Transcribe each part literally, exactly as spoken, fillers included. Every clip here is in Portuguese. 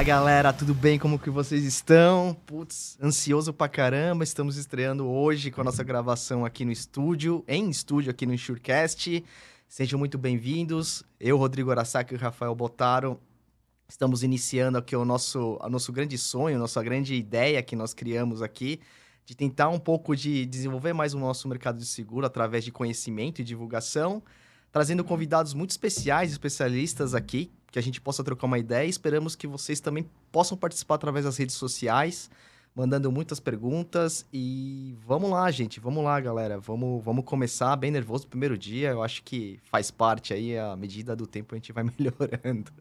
Fala galera, tudo bem? Como que vocês estão? Putz, ansioso pra caramba, estamos estreando hoje com a nossa gravação aqui no estúdio, em estúdio aqui no InsurCast. Sejam muito bem-vindos, eu, Rodrigo Arasaki e Rafael Botaro, estamos iniciando aqui o nosso, o nosso grande sonho, a nossa grande ideia que nós criamos aqui, de tentar um pouco de desenvolver mais o nosso mercado de seguro através de conhecimento e divulgação, trazendo convidados muito especiais, especialistas aqui, que a gente possa trocar uma ideia e esperamos que vocês também possam participar através das redes sociais, mandando muitas perguntas e vamos lá, gente, vamos lá, galera, vamos, vamos começar bem nervoso o primeiro dia, eu acho que faz parte aí, à medida do tempo a gente vai melhorando.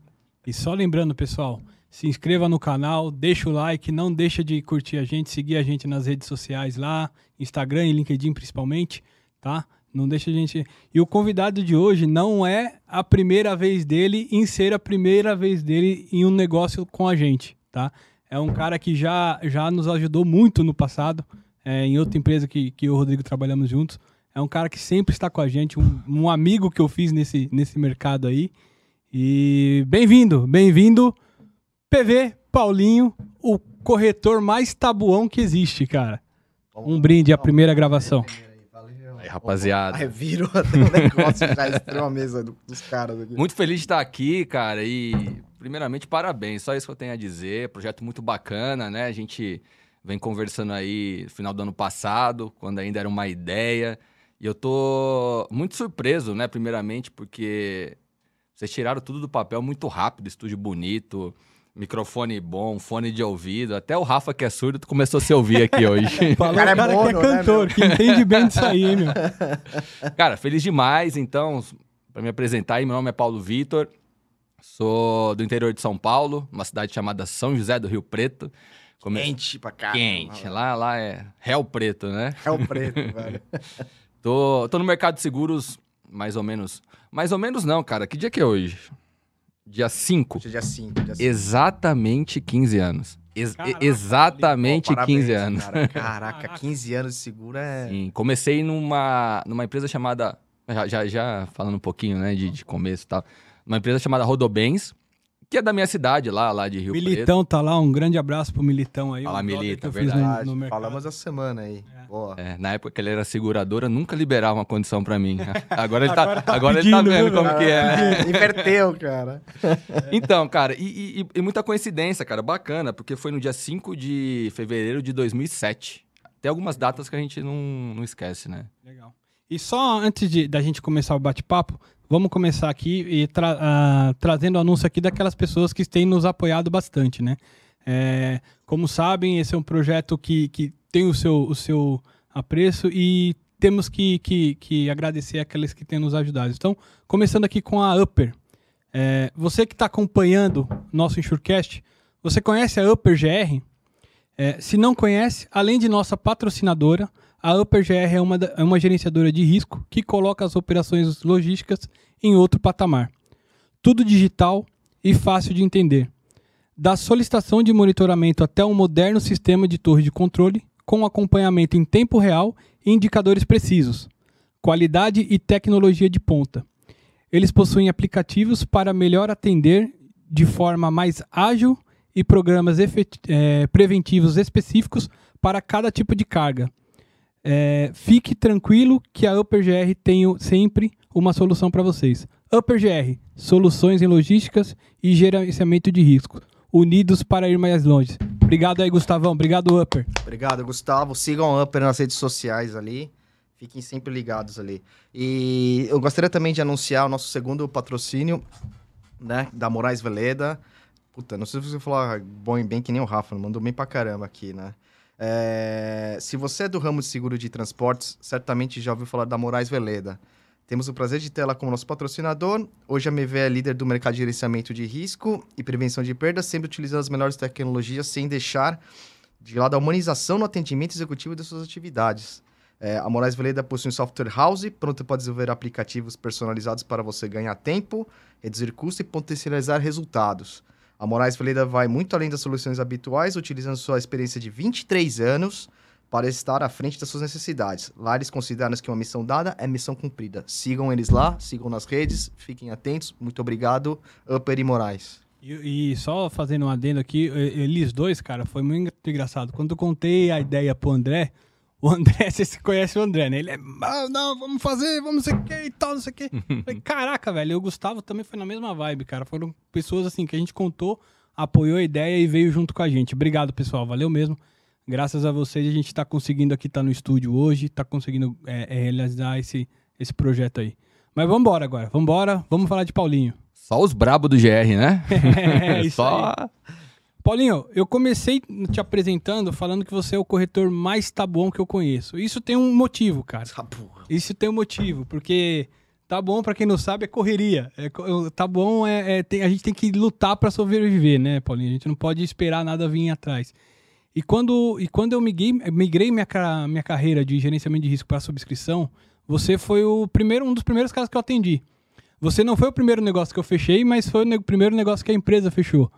E só lembrando, pessoal, se inscreva no canal, deixa o like, não deixa de curtir a gente, seguir a gente nas redes sociais lá, Instagram e LinkedIn principalmente, tá? Não deixa a gente... E o convidado de hoje não é a primeira vez dele em ser a primeira vez dele em um negócio com a gente, tá? É um cara que já, já nos ajudou muito no passado, é, em outra empresa que, que eu e o Rodrigo trabalhamos juntos. É um cara que sempre está com a gente, um, um amigo que eu fiz nesse, nesse mercado aí. E bem-vindo, bem-vindo, P V Paulinho, o corretor mais tabuão que existe, cara. Um brinde à primeira gravação. Aí, rapaziada. Aí, virou até um negócio já estreou a mesa do, dos caras aqui. Muito feliz de estar aqui, cara. E, primeiramente, parabéns. Só isso que eu tenho a dizer. Projeto muito bacana, né? A gente vem conversando aí no final do ano passado, quando ainda era uma ideia. E eu tô muito surpreso, né? Primeiramente, porque vocês tiraram tudo do papel muito rápido. Estúdio bonito, microfone bom, fone de ouvido. Até o Rafa, que é surdo, começou a se ouvir aqui hoje. Falou, cara, é cara mono, que é cantor, né, que entende bem disso aí, meu. Cara, feliz demais. Então, para me apresentar aí, meu nome é Paulo Vitor. Sou do interior de São Paulo, uma cidade chamada São José do Rio Preto. Come... Quente pra cá. Quente. Mano. Lá, lá é réu preto, né? Réu preto, velho. tô, tô no mercado de seguros, mais ou menos... Mais ou menos não, cara. Que dia que é hoje? Dia cinco. Dia cinco. Dia cinco. Exatamente quinze anos. Ex Caraca, exatamente pô, parabéns, quinze anos. Cara. Caraca, quinze anos de seguro é... Sim, comecei numa, numa empresa chamada... Já, já, já falando um pouquinho, né, de, de começo e tal. Uma empresa chamada Rodobens, que é da minha cidade, lá, lá de Rio Militão Preto. Militão tá lá, um grande abraço pro Militão aí. Fala, Milita, é verdade. No, no Falamos essa semana aí. É. É, na época que ele era seguradora, nunca liberava uma condição pra mim. Agora ele tá, agora tá, agora pedindo, ele tá vendo, né, como cara, que é. Né? Inverteu, cara. Então, cara, e, e, e muita coincidência, cara, bacana, porque foi no dia cinco de fevereiro de dois mil e sete. Tem algumas datas que a gente não, não esquece, né? Legal. E só antes de, da gente começar o bate-papo, vamos começar aqui e tra uh, trazendo o anúncio aqui daquelas pessoas que têm nos apoiado bastante, né? É, como sabem, esse é um projeto que, que tem o seu, o seu apreço e temos que, que, que agradecer aqueles que têm nos ajudado. Então, começando aqui com a Upper. É, você que está acompanhando nosso InsurCast, você conhece a Upper G R? É, se não conhece, além de nossa patrocinadora, a Upper G R é uma, é uma gerenciadora de risco que coloca as operações logísticas em outro patamar. Tudo digital e fácil de entender. Da solicitação de monitoramento até um moderno sistema de torre de controle, com acompanhamento em tempo real e indicadores precisos. Qualidade e tecnologia de ponta. Eles possuem aplicativos para melhor atender de forma mais ágil e programas efet- é, preventivos específicos para cada tipo de carga. É, fique tranquilo que a Upper G R tem sempre uma solução para vocês. Upper G R, soluções em logísticas e gerenciamento de risco, unidos para ir mais longe. Obrigado aí, Gustavão. Obrigado, Upper. Obrigado, Gustavo. Sigam a Upper nas redes sociais ali. Fiquem sempre ligados ali. E eu gostaria também de anunciar o nosso segundo patrocínio, né, da Moraes Velleda. Puta, não sei se você falar bom e bem que nem o Rafa, mandou bem pra caramba aqui, né? É, se você é do ramo de seguro de transportes, certamente já ouviu falar da Moraes Velleda. Temos o prazer de tê-la como nosso patrocinador. Hoje a M V é líder do mercado de gerenciamento de risco e prevenção de perdas, sempre utilizando as melhores tecnologias sem deixar de lado a humanização no atendimento executivo das suas atividades. É, a Moraes Velleda possui um software house, pronto para desenvolver aplicativos personalizados para você ganhar tempo, reduzir custo e potencializar resultados. A Moraes Velleda vai muito além das soluções habituais, utilizando sua experiência de vinte e três anos para estar à frente das suas necessidades. Lá eles consideram que uma missão dada é missão cumprida. Sigam eles lá, sigam nas redes, fiquem atentos. Muito obrigado, Upper e Moraes. E, e só fazendo um adendo aqui, eles dois, cara, foi muito engraçado. Quando eu contei a ideia pro André, o André, você se conhece o André, né? Ele é, ah, não, vamos fazer, vamos não sei o que e tal, não sei o que. Falei, caraca, velho, e o Gustavo também foi na mesma vibe, cara. Foram pessoas assim que a gente contou, apoiou a ideia e veio junto com a gente. Obrigado, pessoal, valeu mesmo. Graças a vocês a gente tá conseguindo aqui, tá no estúdio hoje, tá conseguindo é, é, realizar esse, esse projeto aí. Mas vamos embora agora, vamos embora, vamos falar de Paulinho. Só os brabos do G R, né? É, isso Só... aí. Paulinho, eu comecei te apresentando falando que você é o corretor mais tabuão que eu conheço. Isso tem um motivo, cara. Isso tem um motivo, porque tabuão, pra quem não sabe, é correria. É, tabuão, é, é, tem, a gente tem que lutar pra sobreviver, né, Paulinho? A gente não pode esperar nada vir atrás. E quando, e quando eu migrei, migrei minha, minha carreira de gerenciamento de risco pra subscrição, você foi o primeiro, um dos primeiros casos que eu atendi. Você não foi o primeiro negócio que eu fechei, mas foi o ne- primeiro negócio que a empresa fechou.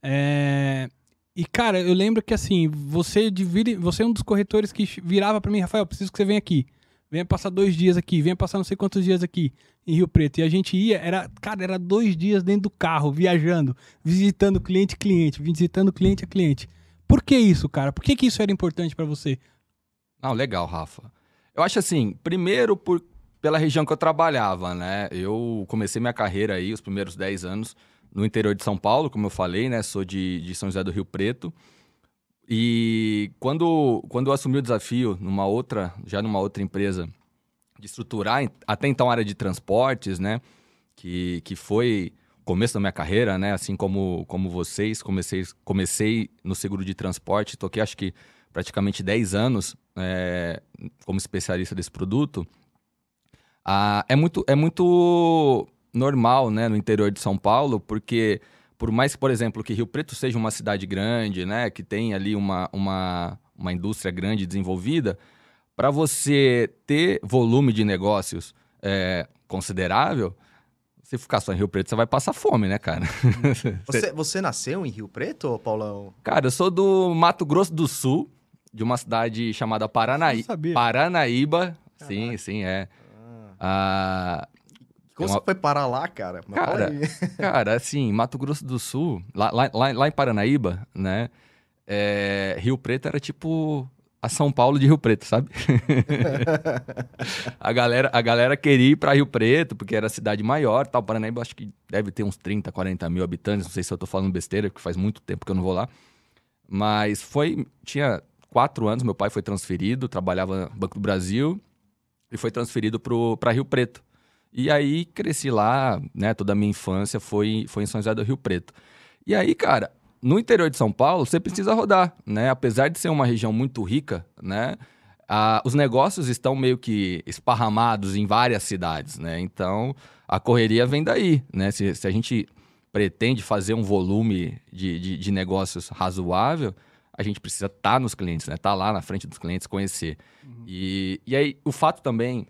É... E, cara, eu lembro que, assim, você, divide... você é um dos corretores que virava pra mim, Rafael, preciso que você venha aqui. Venha passar dois dias aqui, venha passar não sei quantos dias aqui em Rio Preto. E a gente ia, era, cara, era dois dias dentro do carro, viajando, visitando cliente a cliente, visitando cliente a cliente. Por que isso, cara? Por que que isso era importante pra você? Não, legal, Rafa. Eu acho assim, primeiro por... pela região que eu trabalhava, né? Eu comecei minha carreira aí, os primeiros dez anos, no interior de São Paulo, como eu falei, né? Sou de, de São José do Rio Preto. E quando, quando eu assumi o desafio, numa outra, já numa outra empresa, de estruturar até então a área de transportes, né? Que, que foi o começo da minha carreira, né? Assim como, como vocês, comecei, comecei no seguro de transporte, toquei acho que praticamente dez anos é, como especialista desse produto. Ah, é, muito, é muito normal, né, no interior de São Paulo, porque por mais, por exemplo, que Rio Preto seja uma cidade grande, né, que tem ali uma, uma, uma indústria grande desenvolvida, para você ter volume de negócios é, considerável, se ficar só em Rio Preto, você vai passar fome, né, cara? Você, você nasceu em Rio Preto, Paulão? Cara, eu sou do Mato Grosso do Sul, de uma cidade chamada Paranaí... Paranaíba. Caraca. Sim, sim, é. Ah, Como uma... você foi parar lá, cara? Mas cara, cara, assim, Mato Grosso do Sul, lá, lá, lá em Paranaíba, né? É, Rio Preto era tipo a São Paulo de Rio Preto, sabe? a, galera, a galera queria ir pra Rio Preto, porque era a cidade maior, tal. Paranaíba acho que deve ter uns trinta, quarenta mil habitantes, não sei se eu tô falando besteira, porque faz muito tempo que eu não vou lá. Mas foi, tinha quatro anos, meu pai foi transferido, trabalhava no Banco do Brasil... E foi transferido para Rio Preto. E aí, cresci lá, né? Toda a minha infância foi, foi em São José do Rio Preto. E aí, cara, no interior de São Paulo, você precisa rodar, né? Apesar de ser uma região muito rica, né? Ah, os negócios estão meio que esparramados em várias cidades, né? Então, a correria vem daí, né? Se, se a gente pretende fazer um volume de, de, de negócios razoável... a gente precisa estar nos clientes, né? Estar lá na frente dos clientes, conhecer. Uhum. E, e aí, o fato também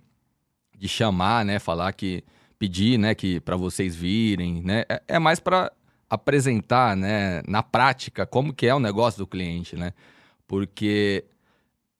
de chamar, né? Falar que... Pedir, né? Que para vocês virem, né? É, é mais para apresentar, né? Na prática, como que é o negócio do cliente, né? Porque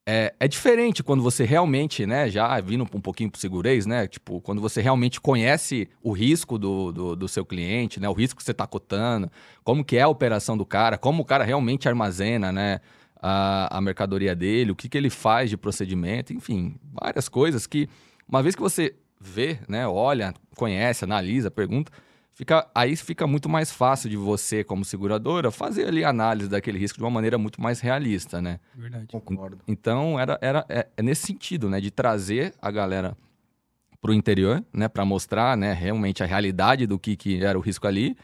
é, é diferente quando você realmente, né? Já vindo um pouquinho para o segurez, né? Tipo, quando você realmente conhece o risco do, do, do seu cliente, né? O risco que você está cotando, como que é a operação do cara, como o cara realmente armazena, né? A, a mercadoria dele, o que, que ele faz de procedimento, enfim, várias coisas que, uma vez que você vê, né? Olha, conhece, analisa, pergunta, fica, aí fica muito mais fácil de você, como seguradora, fazer ali a análise daquele risco de uma maneira muito mais realista, né? Verdade. Concordo. Então, era, era, é, é nesse sentido, né? De trazer a galera para o interior, né? Para mostrar, né? Realmente a realidade do que, que era o risco ali.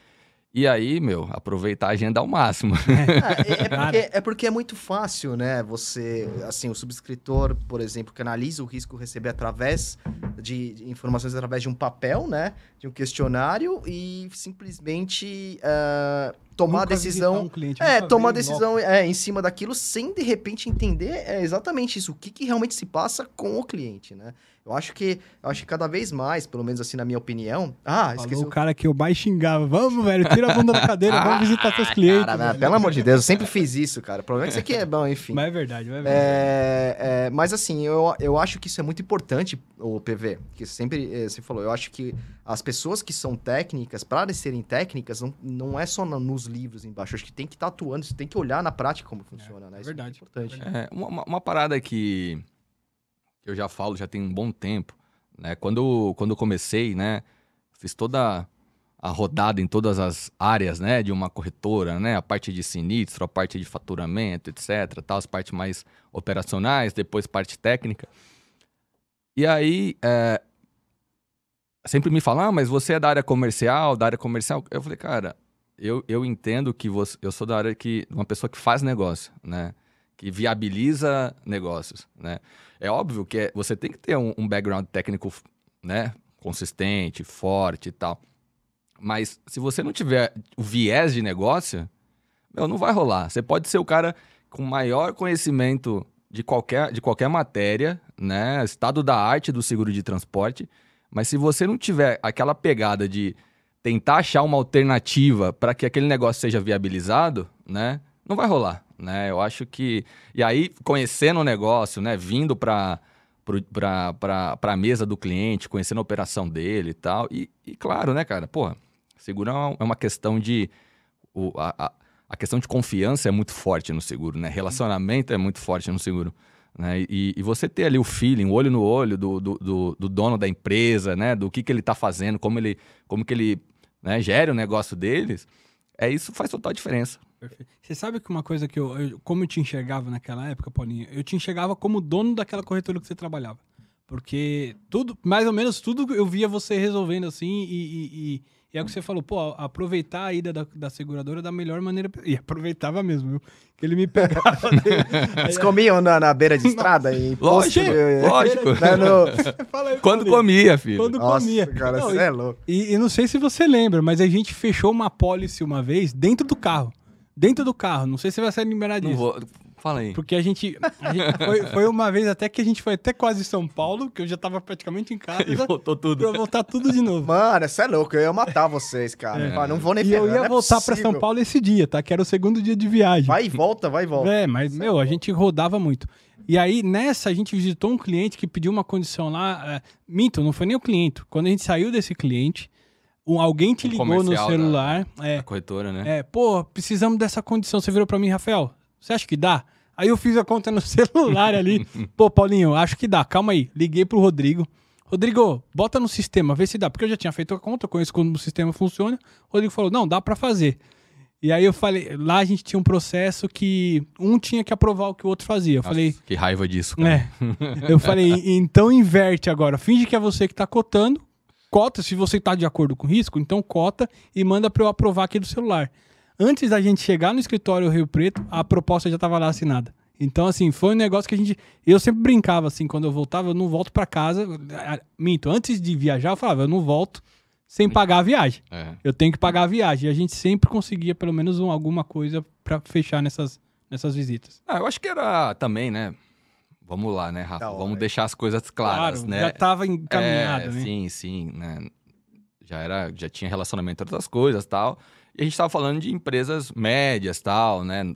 E aí, meu, aproveitar a agenda ao máximo. É, é, porque, é porque é muito fácil, né? Você, assim, o subscritor, por exemplo, que analisa o risco receber através de, de informações, através de um papel, né? De um questionário e simplesmente uh, tomar a decisão, um cliente, é, tomar a decisão é, em cima daquilo sem, de repente, entender é, exatamente isso, o que, que realmente se passa com o cliente, né? Eu acho que eu acho que cada vez mais, pelo menos assim na minha opinião... Ah, esqueci o cara que eu mais xingava. Vamos, velho, tira a bunda da cadeira, vamos visitar seus clientes. Cara, pelo amor de Deus, eu sempre fiz isso, cara. O problema é que isso aqui é bom, enfim. Mas é verdade, mas é verdade. É, é, mas assim, eu, eu acho que isso é muito importante, o P V, que sempre é, você falou, eu acho que as pessoas que são técnicas, para serem técnicas, não, não é só nos livros embaixo. Eu acho que tem que estar atuando, você tem que olhar na prática como funciona, é, né? Isso verdade, é importante. É, uma, uma parada que... eu já falo, já tem um bom tempo, né? Quando, quando eu comecei, né? Fiz toda a rodada em todas as áreas, né? De uma corretora, né? A parte de sinistro, a parte de faturamento, etcétera. Tal, as partes mais operacionais, depois parte técnica. E aí, é... sempre me falam, ah, mas você é da área comercial, da área comercial. Eu falei, cara, eu, eu entendo que você... eu sou da área que... uma pessoa que faz negócio, né? Que viabiliza negócios, né? É óbvio que você tem que ter um, um background técnico, né? Consistente, forte e tal. Mas se você não tiver o viés de negócio, meu, não vai rolar. Você pode ser o cara com maior conhecimento de qualquer, de qualquer matéria, né? Estado da arte do seguro de transporte. Mas se você não tiver aquela pegada de tentar achar uma alternativa para que aquele negócio seja viabilizado, né? Não vai rolar, né? Eu acho que... E aí, conhecendo o negócio, né? Vindo para a mesa do cliente, conhecendo a operação dele e tal. E, e claro, né, cara? Porra, seguro é uma questão de... O, a, a questão de confiança é muito forte no seguro, né? Relacionamento é muito forte no seguro, né? E, e você ter ali o feeling, o olho no olho do, do, do, do dono da empresa, né? Do que, que ele tá fazendo, como ele, como que ele, né, gera o negócio deles. É, isso faz total diferença. Perfeito. Você sabe que uma coisa que eu, eu... como eu te enxergava naquela época, Paulinho, eu te enxergava como dono daquela corretora que você trabalhava. Porque tudo, mais ou menos tudo, eu via você resolvendo assim e... e, e é o que você falou, pô, aproveitar a ida da, da seguradora da melhor maneira... E aproveitava mesmo, viu? Que ele me pegava... Eles comiam na, na beira de estrada e... Lógico, eu, lógico. No... Fala aí, quando comia, filho. Quando Nossa, comia. Cara, não, você é louco. E, e não sei se você lembra, mas a gente fechou uma apólice uma vez dentro do carro. Dentro do carro, não sei se você vai se lembrar disso. Não vou... Fala aí. Porque a gente... A gente foi, foi uma vez até que a gente foi até quase São Paulo, que eu já tava praticamente em casa. E voltou tudo. Pra voltar tudo de novo. Mano, isso é louco. Eu ia matar vocês, cara. É. Não vou nem... E ferrar, eu ia voltar é pra São Paulo esse dia, tá? Que era o segundo dia de viagem. Vai e volta, vai e volta. É, mas, isso meu, é a gente rodava muito. E aí, nessa, a gente visitou um cliente que pediu uma condição lá... Uh, minto, não foi nem o cliente. Quando a gente saiu desse cliente... Um, alguém te um ligou no celular. Da, é, da corretora, né? É, pô, precisamos dessa condição. Você virou pra mim, Rafael, você acha que dá? Aí eu fiz a conta no celular ali. Pô, Paulinho, acho que dá. Calma aí. Liguei pro Rodrigo. Rodrigo, bota no sistema, vê se dá. Porque eu já tinha feito a conta, conheço como o sistema funciona. O Rodrigo falou, não, dá pra fazer. E aí eu falei, lá a gente tinha um processo que um tinha que aprovar o que o outro fazia. Eu Nossa, falei... Que raiva disso, cara. É, eu falei, então inverte agora. Finge que é você que tá cotando. Cota, se você está de acordo com o risco, então cota e manda para eu aprovar aqui do celular. Antes da gente chegar no escritório Rio Preto, a proposta já estava lá assinada. Então, assim, foi um negócio que a gente... Eu sempre brincava, assim, quando eu voltava, eu não volto para casa. Minto, antes de viajar, eu falava, eu não volto sem pagar a viagem. É. Eu tenho que pagar a viagem. E a gente sempre conseguia, pelo menos, um, alguma coisa para fechar nessas, nessas visitas. Ah, eu acho que era também, né... Vamos lá, né, Rafa? Vamos deixar as coisas claras, claro, né? Já estava encaminhado, é, né? Sim, sim, né? Já, era, já tinha relacionamento entre outras coisas e tal. E a gente estava falando de empresas médias e tal, né?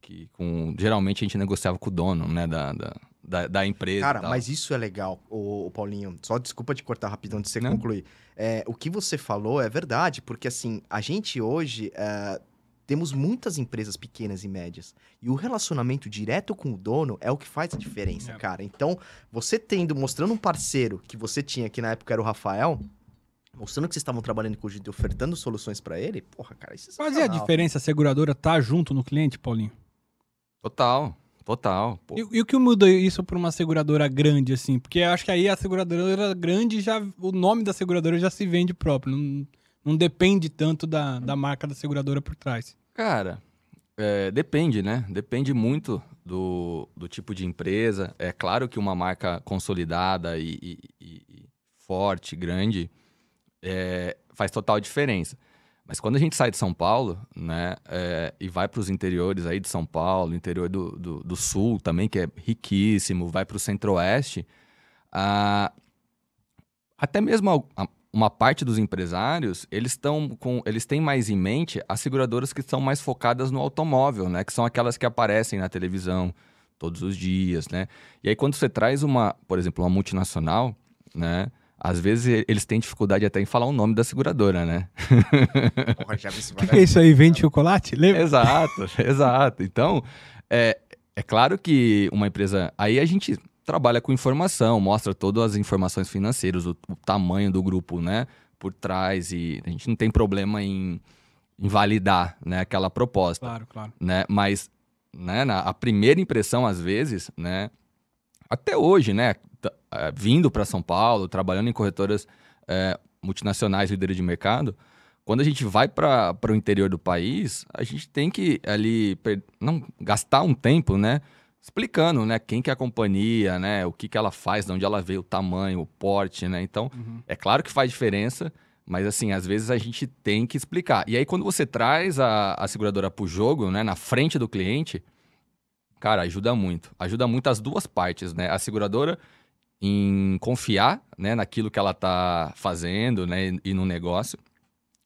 Que com, geralmente a gente negociava com o dono, né? Da, da, da, da empresa. Cara, tal. Mas isso é legal, ô, ô Paulinho. Só desculpa te cortar rapidão de você Não. concluir. É, o que você falou é verdade, porque assim, a gente hoje... É... Temos muitas empresas pequenas e médias. E o relacionamento direto com o dono é o que faz a diferença, cara. Então, você tendo, mostrando um parceiro que você tinha, que na época era o Rafael, mostrando que vocês estavam trabalhando com o G D, ofertando soluções para ele, porra, cara, isso é sensacional. Mas é a diferença a seguradora tá junto no cliente, Paulinho? Total, total. E, e o que muda isso para uma seguradora grande, assim? Porque eu acho que aí a seguradora grande, já o nome da seguradora já se vende próprio, não... Não depende tanto da, da marca da seguradora por trás. Cara, é, depende, né? Depende muito do, do tipo de empresa. É claro que uma marca consolidada e, e, e forte, grande, é, faz total diferença. Mas quando a gente sai de São Paulo, né, é, e vai para os interiores aí de São Paulo, interior do, do, do Sul também, que é riquíssimo, vai para o Centro-Oeste, ah, até mesmo a, a, uma parte dos empresários, eles, tão com, eles têm mais em mente as seguradoras que são mais focadas no automóvel, né, que são aquelas que aparecem na televisão todos os dias, né? E aí quando você traz uma, por exemplo, uma multinacional, né? Às vezes eles têm dificuldade até em falar o nome da seguradora, né? O que, que é isso aí? Vende chocolate? Lembra? Exato, exato. Então, é, é claro que uma empresa... Aí a gente trabalha com informação, mostra todas as informações financeiras, o, o tamanho do grupo, né? Por trás, e a gente não tem problema em, em validar, né, aquela proposta. Claro, claro. Né? Mas, né, na, a primeira impressão, às vezes, né? Até hoje, né? Vindo para São Paulo, trabalhando em corretoras é, multinacionais, líderes de mercado, quando a gente vai para o interior do país, a gente tem que ali não, gastar um tempo, né, explicando, né, quem que é a companhia, né, o que, que ela faz, de onde ela veio, o tamanho, o porte, né? Então, uhum. é claro que faz diferença, mas assim, às vezes a gente tem que explicar. E aí, quando você traz a, a seguradora para o jogo, né, na frente do cliente, cara, ajuda muito. Ajuda muito as duas partes, né? A seguradora em confiar, né, naquilo que ela está fazendo, né, e, e no negócio.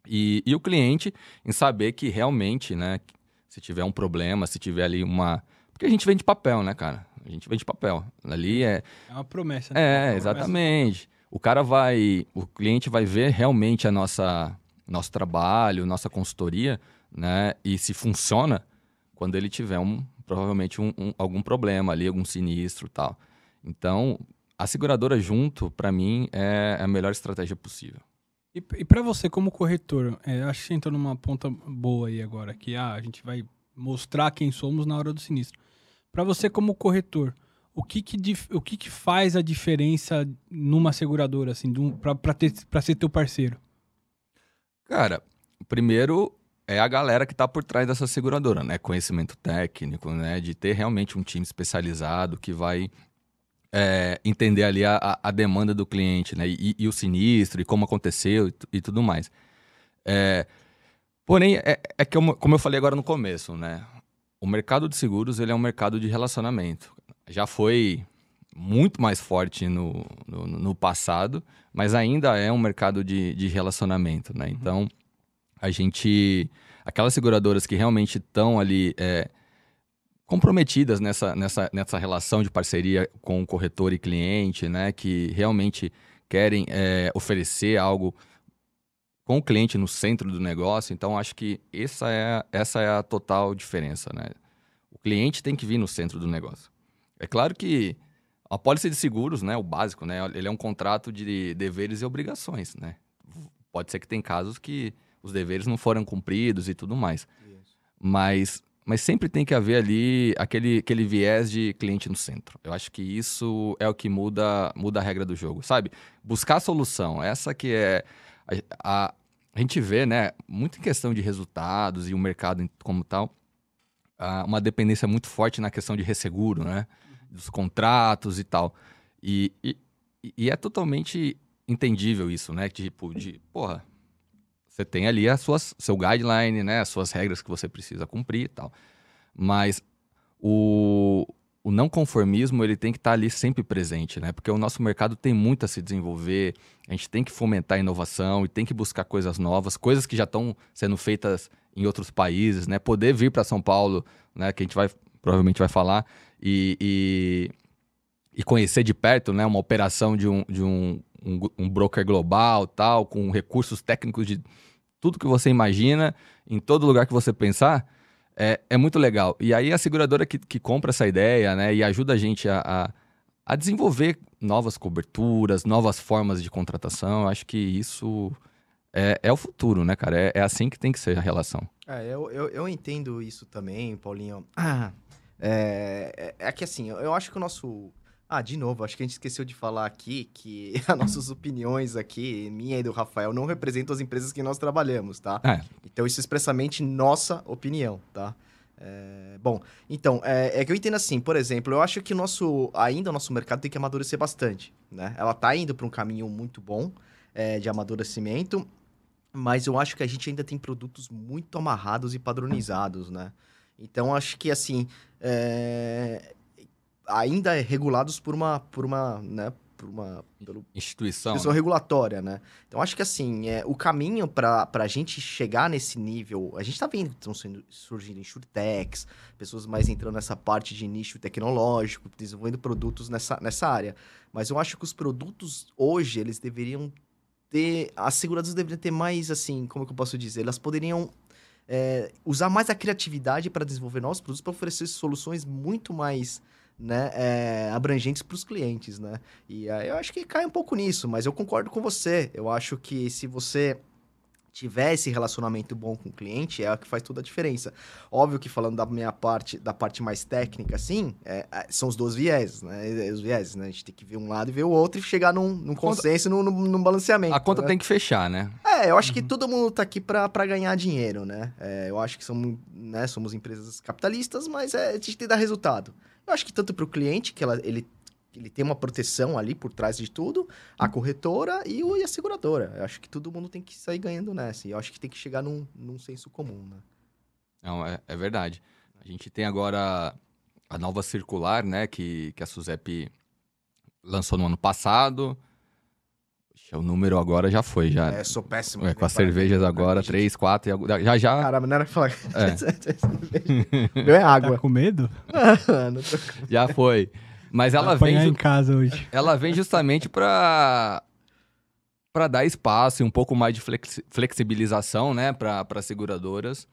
E, e o cliente em saber que realmente, né, se tiver um problema, se tiver ali uma... Porque a gente vende papel, né, cara? A gente vende papel. Ali é... É uma promessa. Né? É, é uma exatamente. Promessa. O cara vai... O cliente vai ver realmente a nossa... Nosso trabalho, nossa consultoria, né? E se funciona quando ele tiver um... Provavelmente um, um, algum problema ali, algum sinistro e tal. Então... A seguradora junto, para mim, é a melhor estratégia possível. E, e para você, como corretor, é, acho que você entrou numa ponta boa aí agora, que ah, a gente vai mostrar quem somos na hora do sinistro. Para você, como corretor, o que que, o que que faz a diferença numa seguradora, assim, um, para ser teu parceiro? Cara, primeiro é a galera que está por trás dessa seguradora, né? Conhecimento técnico, né? De ter realmente um time especializado que vai... É, entender ali a, a demanda do cliente, né? E, e o sinistro, e como aconteceu e, e tudo mais. É, porém, é, é que eu, como eu falei agora no começo, né? O mercado de seguros, ele é um mercado de relacionamento. Já foi muito mais forte no, no, no passado, mas ainda é um mercado de, de relacionamento, né? Então, a gente... Aquelas seguradoras que realmente estão ali... É, comprometidas nessa, nessa, nessa relação de parceria com o corretor e cliente, né? Que realmente querem é, oferecer algo com o cliente no centro do negócio. Então, acho que essa é, essa é a total diferença, né? O cliente tem que vir no centro do negócio. É claro que a pólice de seguros, né? O básico, né? Ele é um contrato de deveres e obrigações, né? Pode ser que tem casos que os deveres não foram cumpridos e tudo mais. Isso. Mas... Mas sempre tem que haver ali aquele, aquele viés de cliente no centro. Eu acho que isso é o que muda, muda a regra do jogo, sabe? Buscar a solução. Essa que é... A, a, a gente vê, né? Muito em questão de resultados e o mercado como tal. A, uma dependência muito forte na questão de resseguro, né? Dos contratos e tal. E, e, e é totalmente entendível isso, né? Tipo de... Porra... Você tem ali a sua, seu guideline, né? As suas regras que você precisa cumprir e tal. Mas o, o não conformismo, ele tem que estar ali sempre presente, né? Porque o nosso mercado tem muito a se desenvolver, a gente tem que fomentar a inovação e tem que buscar coisas novas, coisas que já estão sendo feitas em outros países, né? Poder vir para São Paulo, né? Que a gente vai, provavelmente vai falar, e, e, e conhecer de perto, né? Uma operação de um, de um, um, um broker global, tal, com recursos técnicos de... Tudo que você imagina, em todo lugar que você pensar, é, é muito legal. E aí a seguradora que, que compra essa ideia, né, e ajuda a gente a, a, a desenvolver novas coberturas, novas formas de contratação, eu acho que isso é, é o futuro, né, cara? É, é assim que tem que ser a relação. É, eu, eu, eu entendo isso também, Paulinho. Ah, é, é, é que assim, eu acho que o nosso... Ah, de novo, acho que a gente esqueceu de falar aqui que as nossas opiniões aqui, minha e do Rafael, não representam as empresas que nós trabalhamos, tá? É. Então, isso é expressamente nossa opinião, tá? É, bom, então, é, é que eu entendo assim, por exemplo, eu acho que nosso, ainda o nosso mercado tem que amadurecer bastante, né? Ela tá indo para um caminho muito bom é, de amadurecimento, mas eu acho que a gente ainda tem produtos muito amarrados e padronizados, né? Então, acho que, assim, é... ainda é regulados por uma... Por uma, né? Por uma pelo... instituição. Instituição regulatória, né? Então, acho que, assim, é... o caminho para a gente chegar nesse nível... A gente está vendo que estão sendo, surgindo insurtechs, pessoas mais entrando nessa parte de nicho tecnológico, desenvolvendo produtos nessa, nessa área. Mas eu acho que os produtos, hoje, eles deveriam ter... As seguradoras deveriam ter mais, assim, como é que eu posso dizer? Elas poderiam... É, usar mais a criatividade para desenvolver novos produtos, para oferecer soluções muito mais, né, é, abrangentes para os clientes, né? E aí eu acho que cai um pouco nisso, mas eu concordo com você. Eu acho que se você tiver esse relacionamento bom com o cliente, é o que faz toda a diferença. Óbvio que falando da minha parte, da parte mais técnica, assim, é, são os dois viés, né? Os viés, né? A gente tem que ver um lado e ver o outro e chegar num, num consenso, conta... num, num balanceamento. A conta, né? Tem que fechar, né? É, eu acho uhum. que todo mundo tá aqui para ganhar dinheiro, né? É, eu acho que somos, né, somos empresas capitalistas, mas é, a gente tem que dar resultado. Eu acho que tanto para o cliente, que ela, ele... ele tem uma proteção ali por trás de tudo, a corretora e, o, e a seguradora. Eu acho que todo mundo tem que sair ganhando nessa. E eu acho que tem que chegar num, num senso comum, né? Não, é, é verdade. A gente tem agora a nova circular, né? Que, que a SUSEP lançou no ano passado. O número agora já foi, já. É, eu sou péssimo. É, com as cervejas agora, três, quatro, já, já... Caramba, não era pra falar. É. Meu é água. Tá com medo? Não, não tô com medo. Já foi. Mas ela vem em casa hoje. Ela vem justamente para para dar espaço e um pouco mais de flexi... flexibilização, né, para para seguradoras,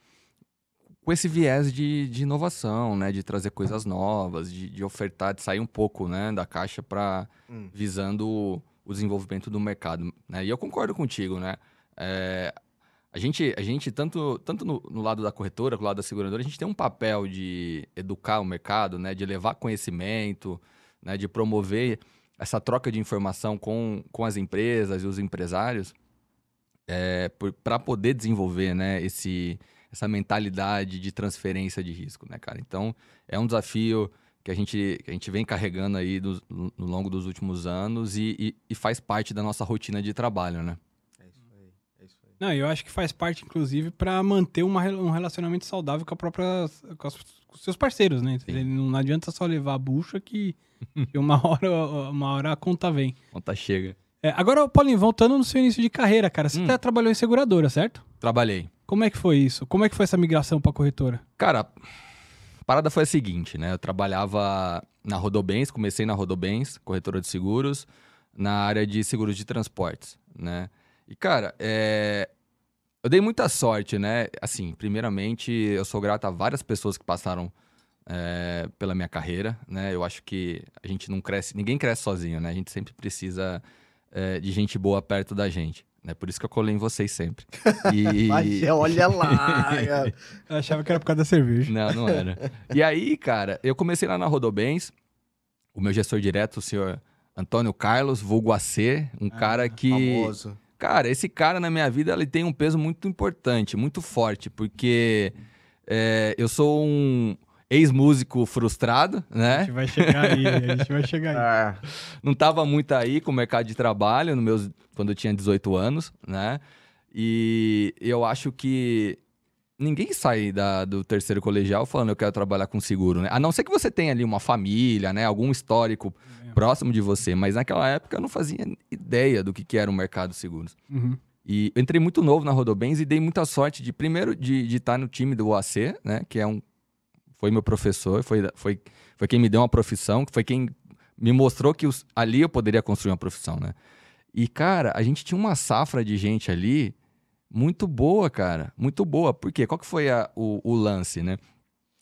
com esse viés de, de inovação, né, de trazer coisas novas, de, de ofertar, de sair um pouco, né, da caixa para hum. visando o, o desenvolvimento do mercado, né? E eu concordo contigo, né? É, a gente a gente tanto tanto no, no lado da corretora, no lado da seguradora, a gente tem um papel de educar o mercado, né, de levar conhecimento, né, de promover essa troca de informação com, com as empresas e os empresários, é, para poder desenvolver, né, esse, essa mentalidade de transferência de risco, né, cara? Então, é um desafio que a gente, que a gente vem carregando aí do, no, no longo dos últimos anos e, e, e faz parte da nossa rotina de trabalho, né? Não, eu acho que faz parte, inclusive, para manter uma, um relacionamento saudável com a própria, com, as, com os seus parceiros, né? Não adianta só levar a bucha que uma hora, uma hora a conta vem. A conta chega. É, agora, Paulinho, voltando no seu início de carreira, cara, você hum. até trabalhou em seguradora, certo? Trabalhei. Como é que foi isso? Como é que foi essa migração para corretora? Cara, a parada foi a seguinte, né? Eu trabalhava na Rodobens, comecei na Rodobens, corretora de seguros, na área de seguros de transportes, né? E, cara, é... eu dei muita sorte, né? Assim, primeiramente, eu sou grato a várias pessoas que passaram é... pela minha carreira, né? Eu acho que a gente não cresce... Ninguém cresce sozinho, né? A gente sempre precisa é... de gente boa perto da gente, né? Por isso que eu colei em vocês sempre. E... Mas, olha lá! Eu achava que era por causa da cerveja. Não, não era. E aí, cara, eu comecei lá na Rodobens. O meu gestor direto, o senhor Antônio Carlos, vulgo A C, um ah, cara que... famoso. Cara, esse cara na minha vida, ele tem um peso muito importante, muito forte, porque é, eu sou um ex-músico frustrado, né? A gente vai chegar aí, a gente vai chegar aí. Ah, não tava muito aí com o mercado de trabalho no meus, quando eu tinha dezoito anos, né? E eu acho que ninguém sai da, do terceiro colegial falando eu quero trabalhar com seguro, né? A não ser que você tenha ali uma família, né? Algum histórico... próximo de você, mas naquela época eu não fazia ideia do que, que era o mercado de seguros. Uhum. E eu entrei muito novo na Rodobens e dei muita sorte de, primeiro, de estar no time do O A C, né, que é um, foi meu professor, foi, foi, foi quem me deu uma profissão, foi quem me mostrou que os, ali eu poderia construir uma profissão, né? E, cara, a gente tinha uma safra de gente ali muito boa, cara, muito boa. Por quê? Qual que foi a, o, o lance, né?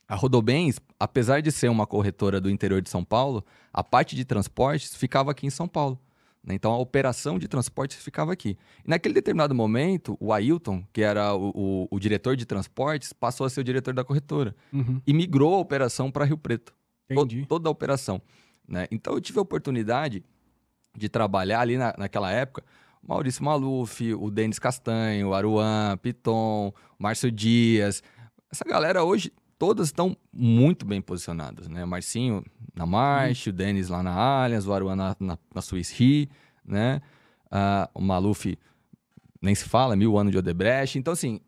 A Rodobens, apesar de ser uma corretora do interior de São Paulo, a parte de transportes ficava aqui em São Paulo, né? Então, a operação de transportes ficava aqui. E naquele determinado momento, o Ailton, que era o, o, o diretor de transportes, passou a ser o diretor da corretora. Uhum. E migrou a operação para Rio Preto. Entendi. Toda a operação, né? Então, eu tive a oportunidade de trabalhar ali na, naquela época... Maurício Maluf, o Denis Castanho, o Aruan, Piton, Márcio Dias. Essa galera hoje... Todas estão muito bem posicionadas, né? O Marcinho na March, hum. o Denis lá na Allianz, o Aruan na, na, na Swiss Re, né? Uh, o Maluf nem se fala, mil anos de Odebrecht. Então, assim,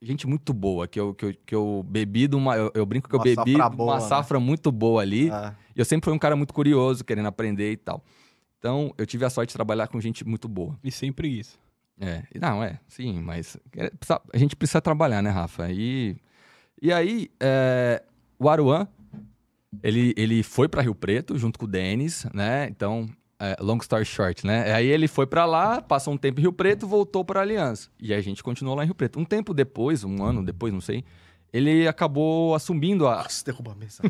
gente muito boa, que eu, que eu, que eu bebi de uma... Eu, eu brinco que uma eu bebi safra boa, uma safra né? muito boa ali. É. E eu sempre fui um cara muito curioso, querendo aprender e tal. Então, eu tive a sorte de trabalhar com gente muito boa. E sempre isso. É. Não, é. Sim, mas... A gente precisa trabalhar, né, Rafa? E, e aí, é, o Aruan, ele, ele foi para Rio Preto, junto com o Denis, né? Então... É, long story short, né? Aí ele foi pra lá, passou um tempo em Rio Preto, voltou pra Allianz. E a gente continuou lá em Rio Preto. Um tempo depois, um ano depois, não sei, ele acabou assumindo a... Nossa, derruba a mesa.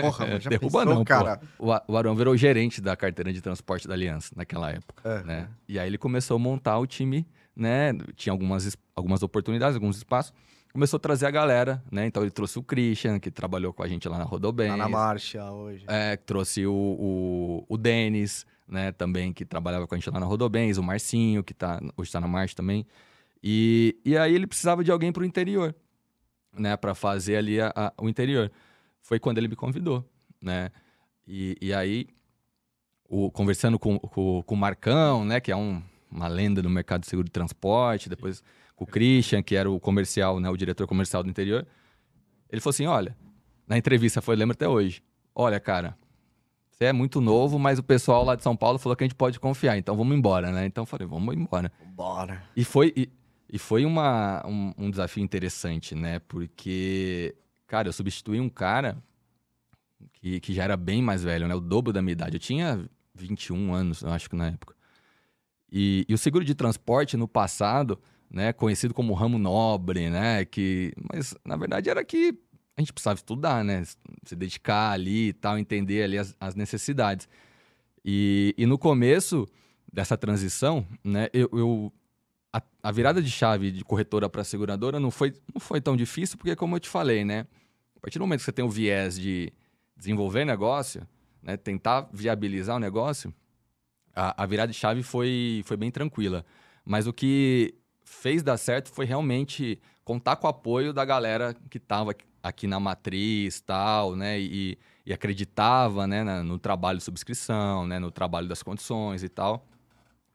Porra, mano, já derruba pensou, não, cara. Pô. O Aruan virou gerente da carteira de transporte da Allianz naquela época, é, né? É. E aí ele começou a montar o time, né? Tinha algumas, algumas oportunidades, alguns espaços. Começou a trazer a galera, né? Então ele trouxe o Christian, que trabalhou com a gente lá na Rodobens. Lá na March, hoje. É, trouxe o, o, o Denis, né? Também, que trabalhava com a gente lá na Rodobens. O Marcinho, que tá, hoje tá na March também. E, e aí ele precisava de alguém pro interior, né? Pra fazer ali a, a, o interior. Foi quando ele me convidou, né? E, e aí, o, conversando com, com, com o Marcão, né? Que é um, uma lenda no mercado de seguro de transporte, depois... com o Christian, que era o comercial, né, o diretor comercial do interior, ele falou assim, olha, na entrevista foi, lembro até hoje, olha, cara, você é muito novo, mas o pessoal lá de São Paulo falou que a gente pode confiar, então vamos embora, né? Então eu falei, vamos embora. Bora. E foi, e, e foi uma, um, um desafio interessante, né? Porque, cara, eu substituí um cara que, que já era bem mais velho, né? O dobro da minha idade. Eu tinha vinte e um anos, eu acho que na época. E, e o seguro de transporte, no passado... Né, conhecido como ramo nobre, né, que... Mas, na verdade, era que a gente precisava estudar, né, se dedicar ali e tal, entender ali as, as necessidades. E, e no começo dessa transição, né, eu... eu a, a virada de chave de corretora para seguradora não foi, não foi tão difícil, porque, como eu te falei, né, a partir do momento que você tem o viés de desenvolver negócio, né, tentar viabilizar o negócio, a, a virada de chave foi, foi bem tranquila. Mas o que... fez dar certo foi realmente contar com o apoio da galera que estava aqui na matriz tal, né? E, e acreditava, né, na, no trabalho de subscrição, né, no trabalho das condições e tal.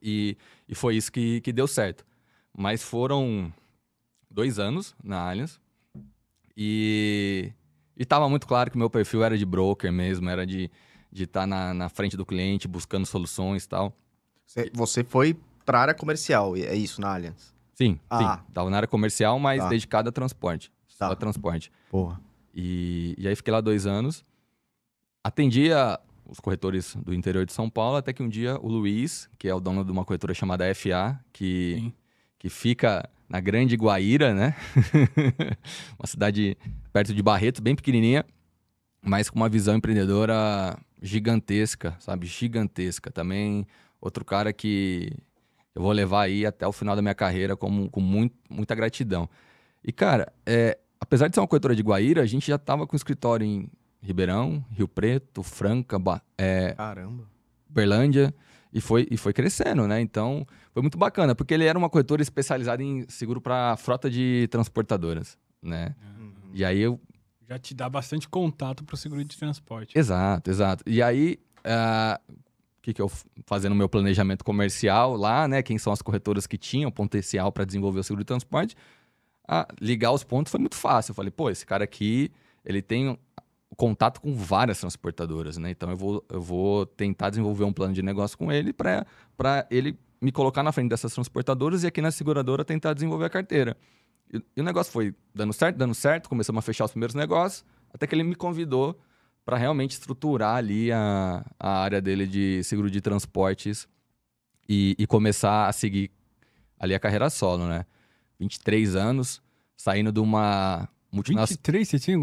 E, e foi isso que, que deu certo. Mas foram dois anos na Allianz e estava muito claro que meu perfil era de broker mesmo, era de estar tá na, na frente do cliente, buscando soluções e tal. Você foi para a área comercial, é isso, na Allianz? Sim, ah. sim. Tava na área comercial, mas tá. dedicado a transporte. Tá. Só a transporte. Porra. E, e aí fiquei lá dois anos. Atendia os corretores do interior de São Paulo, até que um dia o Luiz, que é o dono de uma corretora chamada F A, que, que fica na grande Guaíra, né? Uma cidade perto de Barretos, bem pequenininha, mas com uma visão empreendedora gigantesca, sabe? Gigantesca. Também outro cara que... eu vou levar aí até o final da minha carreira com, com muito, muita gratidão. E, cara, é, apesar de ser uma corretora de Guaíra, a gente já estava com escritório em Ribeirão, Rio Preto, Franca, ba, é, Caramba. Berlândia, e foi, e foi crescendo, né? Então, foi muito bacana, porque ele era uma corretora especializada em seguro para frota de transportadoras, né? Uhum. E aí eu... já te dá bastante contato para o seguro de transporte. Exato, exato. E aí... Uh... o que, que eu fazia no meu planejamento comercial lá, né? Quem são as corretoras que tinham potencial para desenvolver o seguro de transporte. Ah, ligar os pontos foi muito fácil. Eu falei, pô, esse cara aqui, ele tem contato com várias transportadoras, né? Então, eu vou, eu vou tentar desenvolver um plano de negócio com ele para ele me colocar na frente dessas transportadoras e aqui na seguradora tentar desenvolver a carteira. E, e o negócio foi dando certo, dando certo. Começamos a fechar os primeiros negócios, até que ele me convidou para realmente estruturar ali a, a área dele de seguro de transportes e, e começar a seguir ali a carreira solo, né? vinte e três anos, saindo de uma... multinacional. vinte e três você tinha?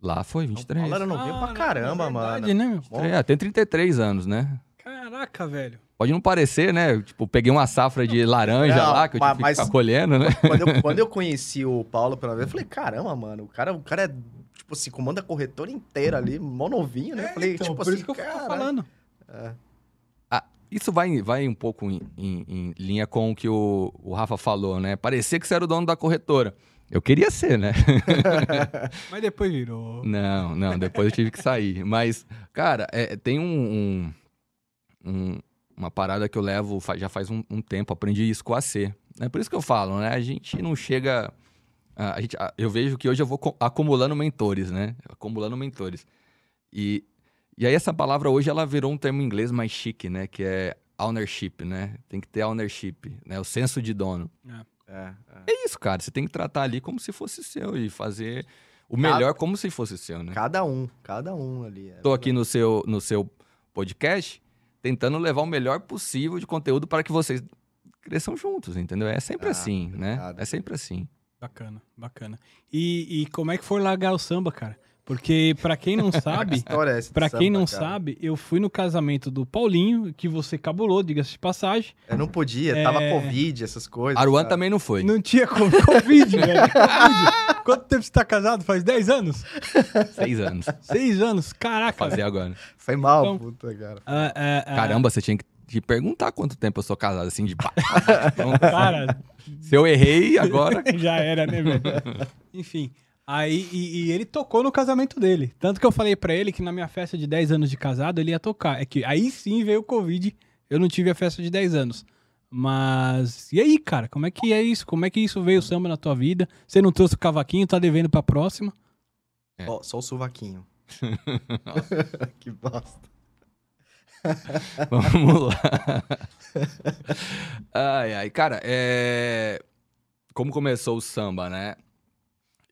Lá foi, vinte e três. A galera não veio pra caramba, mano. Né, é, tem trinta e três anos, né? Caraca, velho. Pode não parecer, né? Tipo, peguei uma safra de laranja não, lá, que eu tive mas, que ficar colhendo, né? Quando eu, quando eu conheci o Paulo pela vez, eu falei, caramba, mano, o cara, o cara é... tipo assim, comanda a corretora inteira ali, mó novinho, né? É, falei, então, tipo por assim, isso que eu tô falando. É. Ah, isso vai, vai um pouco em, em, em linha com o que o, o Rafa falou, né? Parecia que você era o dono da corretora. Eu queria ser, né? Mas depois virou. Não, não, depois eu tive que sair. Mas, cara, é, tem um, um, um, uma parada que eu levo já faz um, um tempo, aprendi isso com a C. É por isso que eu falo, né? A gente não chega... A gente, eu vejo que hoje eu vou acumulando mentores, né? Acumulando mentores. E, e aí essa palavra hoje, ela virou um termo em inglês mais chique, né? Que é ownership, né? Tem que ter ownership, né? O senso de dono. É, é, é. é isso, cara. Você tem que tratar ali como se fosse seu e fazer o melhor cada, como se fosse seu, né? Cada um, cada um ali. É. Tô aqui no seu, no seu podcast tentando levar o melhor possível de conteúdo para que vocês cresçam juntos, entendeu? É sempre ah, assim, obrigado, né? É sempre assim. Bacana, bacana. E, e como é que foi largar o samba, cara? Porque pra quem não sabe, pra quem samba, não cara. sabe, eu fui no casamento do Paulinho, que você cabulou, diga-se de passagem. Eu não podia, é... tava Covid, essas coisas. Aruan cara. também não foi. Não tinha Covid, velho. Covid. Quanto tempo você tá casado? Faz dez anos? Seis anos. Seis anos, caraca. Vou fazer agora. Foi mal, então, puta, cara. Uh, uh, uh... Caramba, você tinha que te perguntar quanto tempo eu sou casado, assim, de... então, cara... Se eu errei, agora... Já era, né, velho? Enfim... Aí, e, e ele tocou no casamento dele. Tanto que eu falei pra ele que na minha festa de dez anos de casado ele ia tocar. É que aí sim veio o Covid, eu não tive a festa de dez anos. Mas, e aí, cara? Como é que é isso? Como é que isso veio o samba na tua vida? Você não trouxe o cavaquinho, tá devendo pra próxima? É. Oh, só o sovaquinho. Que bosta. Vamos lá. Ai, ai. Cara, é... como começou o samba, né?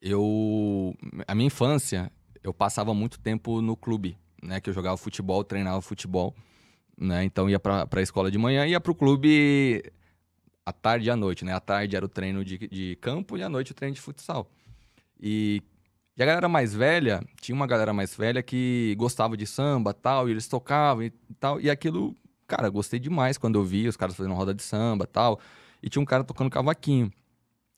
Eu, a minha infância, eu passava muito tempo no clube, né? Que eu jogava futebol, treinava futebol, né? Então, ia pra, pra escola de manhã, ia pro clube à tarde e à noite, né? À tarde era o treino de, de campo e à noite o treino de futsal. E, e a galera mais velha, tinha uma galera mais velha que gostava de samba e tal, e eles tocavam e tal. E aquilo, cara, gostei demais quando eu vi os caras fazendo roda de samba e tal. E tinha um cara tocando cavaquinho.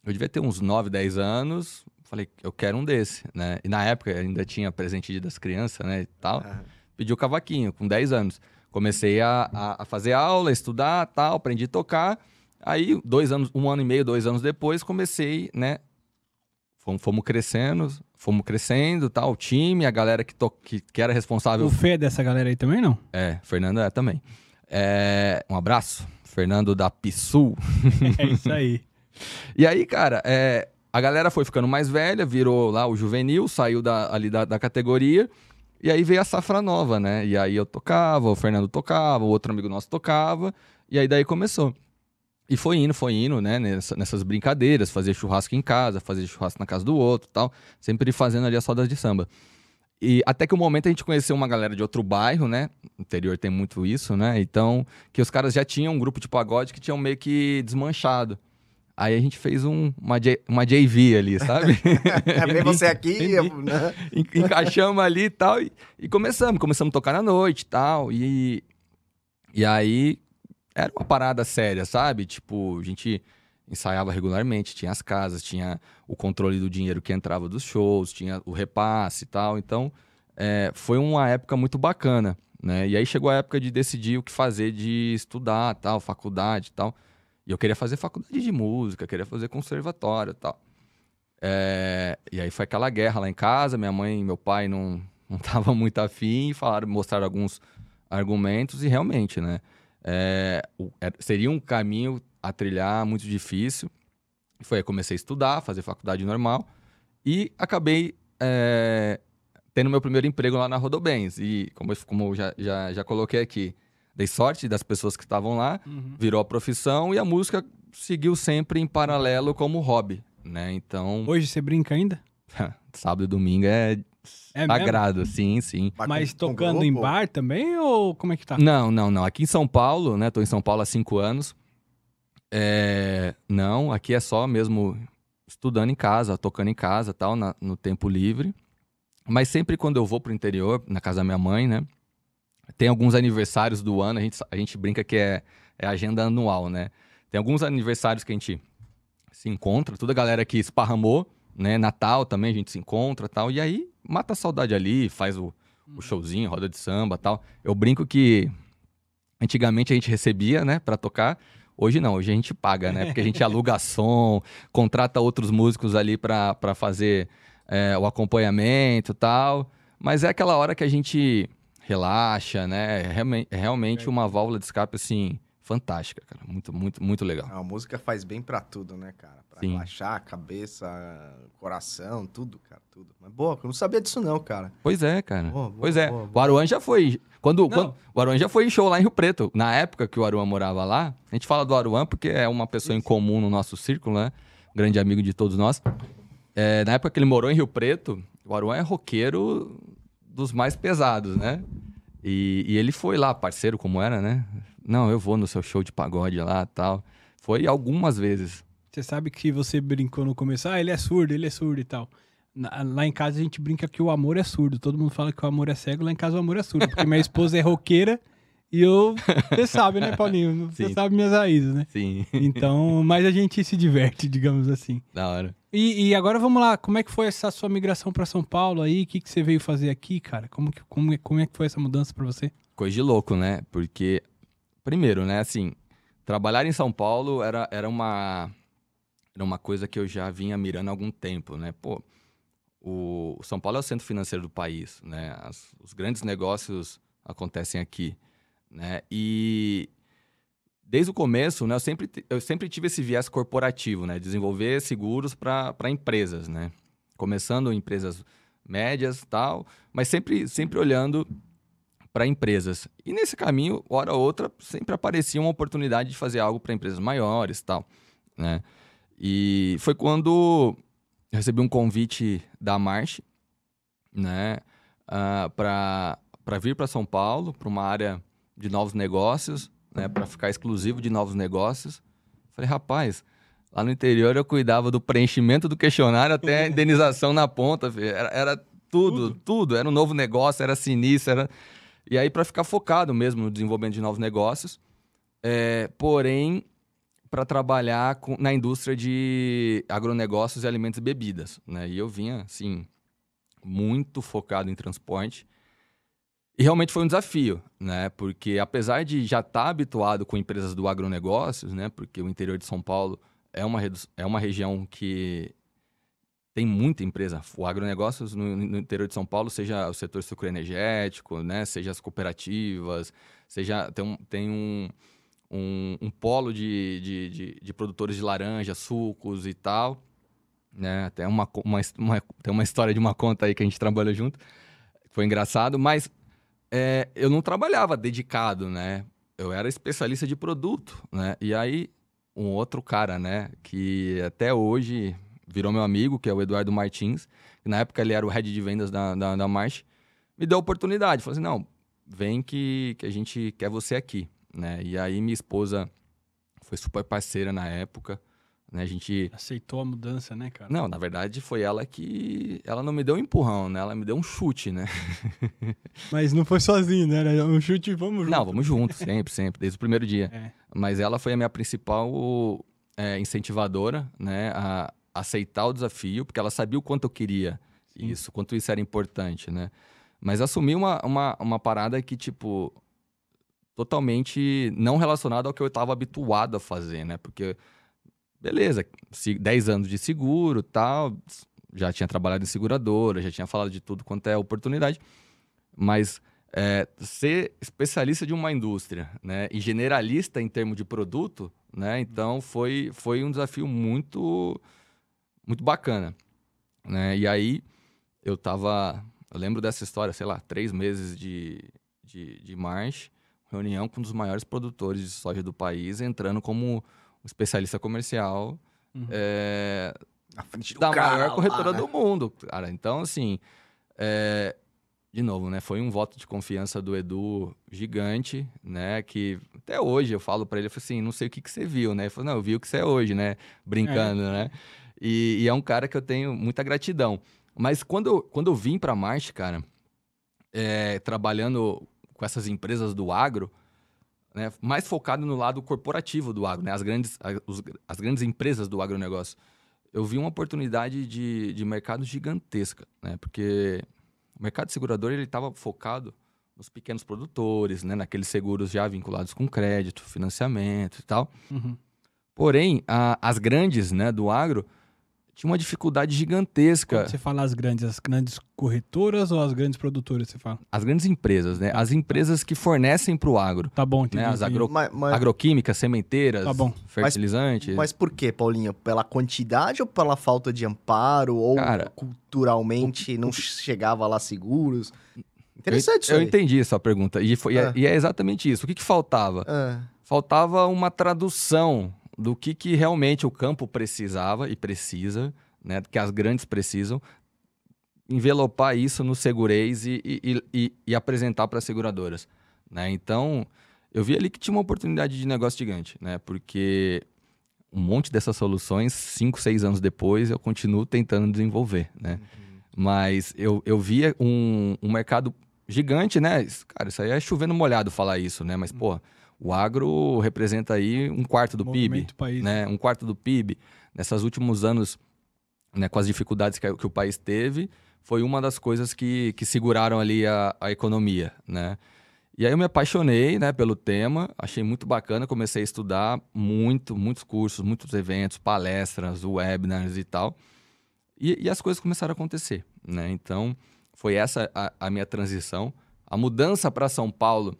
Eu devia ter uns nove, dez anos... Falei, eu quero um desse, né? E na época ainda tinha presente de das crianças, né, e tal. Ah. Pedi o cavaquinho, com dez anos. Comecei a, a, a fazer aula, estudar, tal, aprendi a tocar. Aí, dois anos, um ano e meio, dois anos depois, comecei, né? Fomos, fomos crescendo, fomos crescendo, tal, o time, a galera que, to, que, que era responsável... O Fê é dessa galera aí também, não? É, Fernando é também. É, um abraço, Fernando da Pissul. É isso aí. E aí, cara, é... A galera foi ficando mais velha, virou lá o juvenil, saiu da, ali da, da categoria, e aí veio a safra nova, né? E aí eu tocava, o Fernando tocava, o outro amigo nosso tocava, e aí daí começou. E foi indo, foi indo, né? Nessa, nessas brincadeiras, fazer churrasco em casa, fazer churrasco na casa do outro e tal, sempre fazendo ali as rodas de samba. E até que o momento a gente conheceu uma galera de outro bairro, né? No interior tem muito isso, né? Então, que os caras já tinham um grupo de pagode que tinham meio que desmanchado. Aí a gente fez um, uma, J, uma J V ali, sabe? É bem você aqui, né? Encaixamos ali e tal. E, e começamos. Começamos a tocar na noite tal, e tal. E aí era uma parada séria, sabe? Tipo, a gente ensaiava regularmente. Tinha as casas, tinha o controle do dinheiro que entrava dos shows, tinha o repasse e tal. Então, é, foi uma época muito bacana, né? E aí chegou a época de decidir o que fazer, de estudar, tal, faculdade e tal. E eu queria fazer faculdade de música, queria fazer conservatório e tal. É... E aí foi aquela guerra lá em casa, minha mãe e meu pai não estavam muito afim, falaram, mostraram alguns argumentos e realmente, né? É... Seria um caminho a trilhar muito difícil. Foi aí que comecei a estudar, fazer faculdade normal e acabei é... tendo meu primeiro emprego lá na Rodobens. E como eu, como eu já, já, já coloquei aqui, dei sorte das pessoas que estavam lá, uhum. Virou a profissão e a música seguiu sempre em paralelo como hobby, né? Então... Hoje você brinca ainda? Sábado e domingo é, é sagrado, mesmo? Sim, sim. Mas, Mas tocando em bar também ou como é que tá? Não, não, não. Aqui em São Paulo, né? Tô em São Paulo há cinco anos. É... Não, aqui é só mesmo estudando em casa, tocando em casa e tal, na, no tempo livre. Mas sempre quando eu vou pro interior, na casa da minha mãe, né? Tem alguns aniversários do ano, a gente, a gente brinca que é, é agenda anual, né? Tem alguns aniversários que a gente se encontra, toda a galera que esparramou, né? Natal também a gente se encontra e tal, e aí mata a saudade ali, faz o, o showzinho, roda de samba e tal. Eu brinco que antigamente a gente recebia, né, pra tocar, hoje não, hoje a gente paga, né? Porque a gente aluga som, contrata outros músicos ali pra, pra fazer é, o acompanhamento e tal, mas é aquela hora que a gente... relaxa, né? Realmente, realmente uma válvula de escape, assim, fantástica, cara. Muito, muito, muito legal. A música faz bem pra tudo, né, cara? Pra Sim. relaxar a cabeça, coração, tudo, cara, tudo. Mas, boa, eu não sabia disso não, cara. Pois é, cara. Boa, boa, pois é. Boa, boa. O Aruan já foi... Quando, quando, o Aruan já foi em show lá em Rio Preto. Na época que o Aruan morava lá, a gente fala do Aruan porque é uma pessoa Isso. em comum no nosso círculo, né? Grande amigo de todos nós. É, na época que ele morou em Rio Preto, o Aruan é roqueiro dos mais pesados, né? E, e ele foi lá, parceiro como era, né? Não, eu vou no seu show de pagode lá e tal. Foi algumas vezes. Você sabe que você brincou no começo, ah, ele é surdo, ele é surdo e tal. Na, lá em casa a gente brinca que o amor é surdo. Todo mundo fala que o amor é cego, lá em casa o amor é surdo. Porque minha esposa é roqueira e eu... Você sabe, né, Paulinho? Você Sim. sabe minhas raízes, né? Sim. Então, mas a gente se diverte, digamos assim. Da hora. E, e agora vamos lá, como é que foi essa sua migração para São Paulo aí? O que, que você veio fazer aqui, cara? Como, que, como, como é que foi essa mudança para você? Coisa de louco, né? Porque... Primeiro, né, assim, trabalhar em São Paulo era, era, uma, era uma coisa que eu já vinha mirando há algum tempo, né? Pô, o, o São Paulo é o centro financeiro do país, né? As, os grandes negócios acontecem aqui, né? E desde o começo, né, eu sempre, eu sempre tive esse viés corporativo, né? Desenvolver seguros para empresas, né? Começando em empresas médias e tal, mas sempre, sempre olhando... para empresas. E nesse caminho, hora ou outra, sempre aparecia uma oportunidade de fazer algo para empresas maiores e tal, né? E foi quando eu recebi um convite da March, né? Uh, para para vir para São Paulo, para uma área de novos negócios, né? Para ficar exclusivo de novos negócios. Falei, rapaz, lá no interior eu cuidava do preenchimento do questionário até a indenização na ponta, filho. Era, era tudo, tudo, tudo. Era um novo negócio, era sinistro, era... E aí, para ficar focado mesmo no desenvolvimento de novos negócios, é, porém, para trabalhar com, na indústria de agronegócios e alimentos e bebidas, né? E eu vinha, assim, muito focado em transporte. E realmente foi um desafio, né? Porque apesar de já estar habituado com empresas do agronegócios, né? Porque o interior de São Paulo é uma, é uma região que... Tem muita empresa. O agronegócio no, no interior de São Paulo, seja o setor sucroenergético, né? Seja as cooperativas, seja, tem um, tem um, um, um polo de, de, de, de produtores de laranja, sucos e tal. Né? Até uma, uma, uma, tem uma história de uma conta aí que a gente trabalha junto. Foi engraçado, mas é, eu não trabalhava dedicado, né? Eu era especialista de produto, né? E aí, um outro cara, né? Que até hoje... virou meu amigo, que é o Eduardo Martins, que na época ele era o head de vendas da, da, da March, me deu a oportunidade. Falei assim, não, vem que, que a gente quer você aqui, né? E aí minha esposa foi super parceira na época, né? A gente... Aceitou a mudança, né, cara? Não, na verdade foi ela que... Ela não me deu um empurrão, né? Ela me deu um chute, né? Mas não foi sozinho, né? Era um chute, vamos juntos. Não, vamos juntos, sempre, sempre, desde o primeiro dia. É. Mas ela foi a minha principal é, incentivadora, né? A... aceitar o desafio, porque ela sabia o quanto eu queria Sim. isso, quanto isso era importante, né? Mas assumi uma, uma, uma parada que, tipo, totalmente não relacionada ao que eu estava habituado a fazer, né? Porque, beleza, dez anos de seguro e tal, já tinha trabalhado em seguradora, já tinha falado de tudo quanto é oportunidade, mas é, ser especialista de uma indústria, né? E generalista em termos de produto, né? Então, foi, foi um desafio muito... muito bacana, né? E aí, eu tava... Eu lembro dessa história, sei lá, três meses de, de, de March, reunião com um dos maiores produtores de soja do país, entrando como um especialista comercial uhum. é, na frente do da cara, maior corretora lá, né? do mundo, cara. Então, assim, é, de novo, né? Foi um voto de confiança do Edu gigante, né? Que até hoje eu falo para ele, eu falo assim, não sei o que, que você viu, né? Ele falou, não, eu vi o que você é hoje, né? Brincando, é. né? E, e é um cara que eu tenho muita gratidão. Mas quando eu, quando eu vim para March, cara, é, trabalhando com essas empresas do agro, né, mais focado no lado corporativo do agro, né, as, grandes, as, os, as grandes empresas do agronegócio, eu vi uma oportunidade de, de mercado gigantesca, né, porque o mercado segurador estava focado nos pequenos produtores, né, naqueles seguros já vinculados com crédito, financiamento e tal. Uhum. Porém, a, as grandes, né, do agro... tinha uma dificuldade gigantesca. Quando você fala as grandes, as grandes corretoras ou as grandes produtoras, você fala? As grandes empresas, né? As empresas que fornecem para o agro. Tá bom, entendi. Né? As agro... mas, mas... agroquímicas, sementeiras, tá bom. fertilizantes. Mas, mas por quê, Paulinho? Pela quantidade ou pela falta de amparo? Ou Cara, culturalmente o... não chegava lá seguros? Interessante eu, isso aí. Eu entendi essa pergunta. E, foi, ah. e, é, e é exatamente isso. O que, que faltava? Ah. Faltava uma tradução do que, que realmente o campo precisava e precisa, né? Que as grandes precisam, envelopar isso no segurez e, e, e, e apresentar para as seguradoras, né? Então, eu vi ali que tinha uma oportunidade de negócio gigante, né? Porque um monte dessas soluções, cinco, seis anos depois, eu continuo tentando desenvolver, né? Uhum. Mas eu, eu via um, um mercado gigante, né? Isso, cara, isso aí é chovendo molhado falar isso, né? Mas, uhum. porra, o agro representa aí um quarto do Movimento P I B, país. Né? Um quarto do P I B. Nesses últimos anos, né, com as dificuldades que, que o país teve, foi uma das coisas que, que seguraram ali a, a economia, né? E aí eu me apaixonei, né, pelo tema, achei muito bacana, comecei a estudar muito, muitos cursos, muitos eventos, palestras, webinars e tal. E, e as coisas começaram a acontecer, né? Então, foi essa a, a minha transição. A mudança para São Paulo...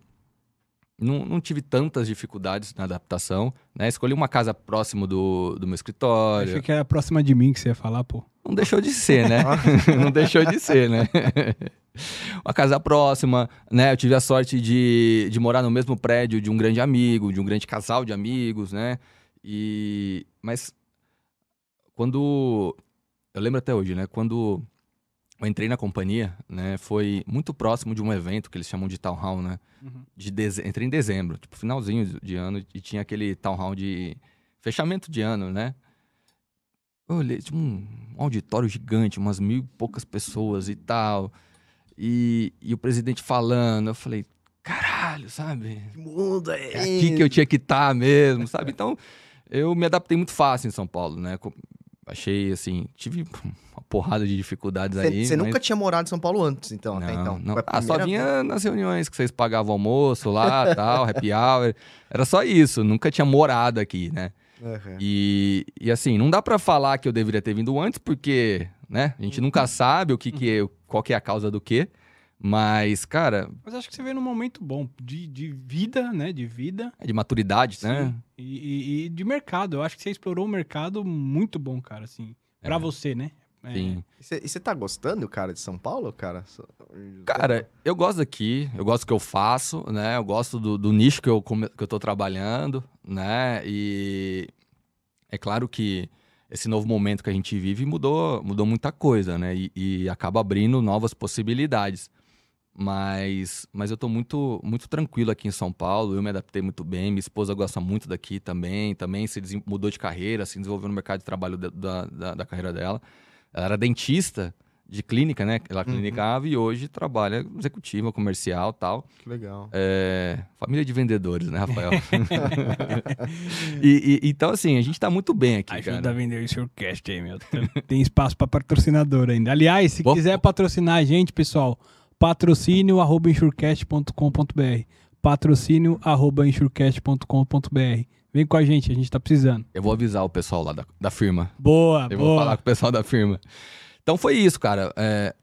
Não, não tive tantas dificuldades na adaptação, né? Escolhi uma casa próximo do, do meu escritório. Achei que era próxima de mim que você ia falar, pô. Não deixou de ser, né? não deixou de ser, né? uma casa próxima, né? Eu tive a sorte de, de morar no mesmo prédio de um grande amigo, de um grande casal de amigos, né? E... Mas quando... Eu lembro até hoje, né? Quando eu entrei na companhia, né, foi muito próximo de um evento que eles chamam de town hall, né? Uhum. De deze... Entrei em dezembro, tipo, finalzinho de ano, e tinha aquele town hall de fechamento de ano, né? Eu olhei, tinha um auditório gigante, umas mil e poucas pessoas e tal. E, e o presidente falando, eu falei, caralho, sabe? Que mundo é esse? É aqui que eu tinha que estar mesmo, sabe? Então, eu me adaptei muito fácil em São Paulo, né? Achei, assim, tive uma porrada de dificuldades cê, aí. Você mas... nunca tinha morado em Só Paulo antes, então, não, até então? Não. Ah, só vinha nas reuniões que vocês pagavam almoço lá, tal, happy hour. Era só isso, nunca tinha morado aqui, né? Uhum. E, e, assim, não dá pra falar que eu deveria ter vindo antes, porque, né? A gente uhum. nunca sabe o que que é, qual que é a causa do quê. Mas, cara... Mas acho que você veio num momento bom de, de vida, né? De vida. De maturidade, Sim. né? E, e, e de mercado. Eu acho que você explorou um mercado muito bom, cara, assim. É. Pra você, né? É. Sim. E você tá gostando, cara, de São Paulo, cara? Cara, eu gosto daqui. Eu gosto do que eu faço, né? Eu gosto do, do nicho que eu, que eu tô trabalhando, né? E é claro que esse novo momento que a gente vive mudou, mudou muita coisa, né? E, e acaba abrindo novas possibilidades. Mas, mas eu tô muito, muito tranquilo aqui em São Paulo, eu me adaptei muito bem, minha esposa gosta muito daqui também, também se mudou de carreira, se desenvolveu no mercado de trabalho da, da, da carreira dela. Ela era dentista de clínica, né? Ela clinicava uhum. e hoje trabalha executiva, comercial e tal. Que legal. É, família de vendedores, né, Rafael? e, e, então, assim, a gente tá muito bem aqui, Ajuda cara. A vender o InsurCast aí, meu. Tem espaço para patrocinador ainda. Aliás, se Boa. quiser patrocinar a gente, pessoal... patrocínio arroba insurcast ponto com ponto b r patrocínio arroba insurcast ponto com ponto b r Vem com a gente, a gente tá precisando. Eu vou avisar o pessoal lá da, da firma. Boa, eu boa. Vou falar com o pessoal da firma. Então foi isso, cara. É,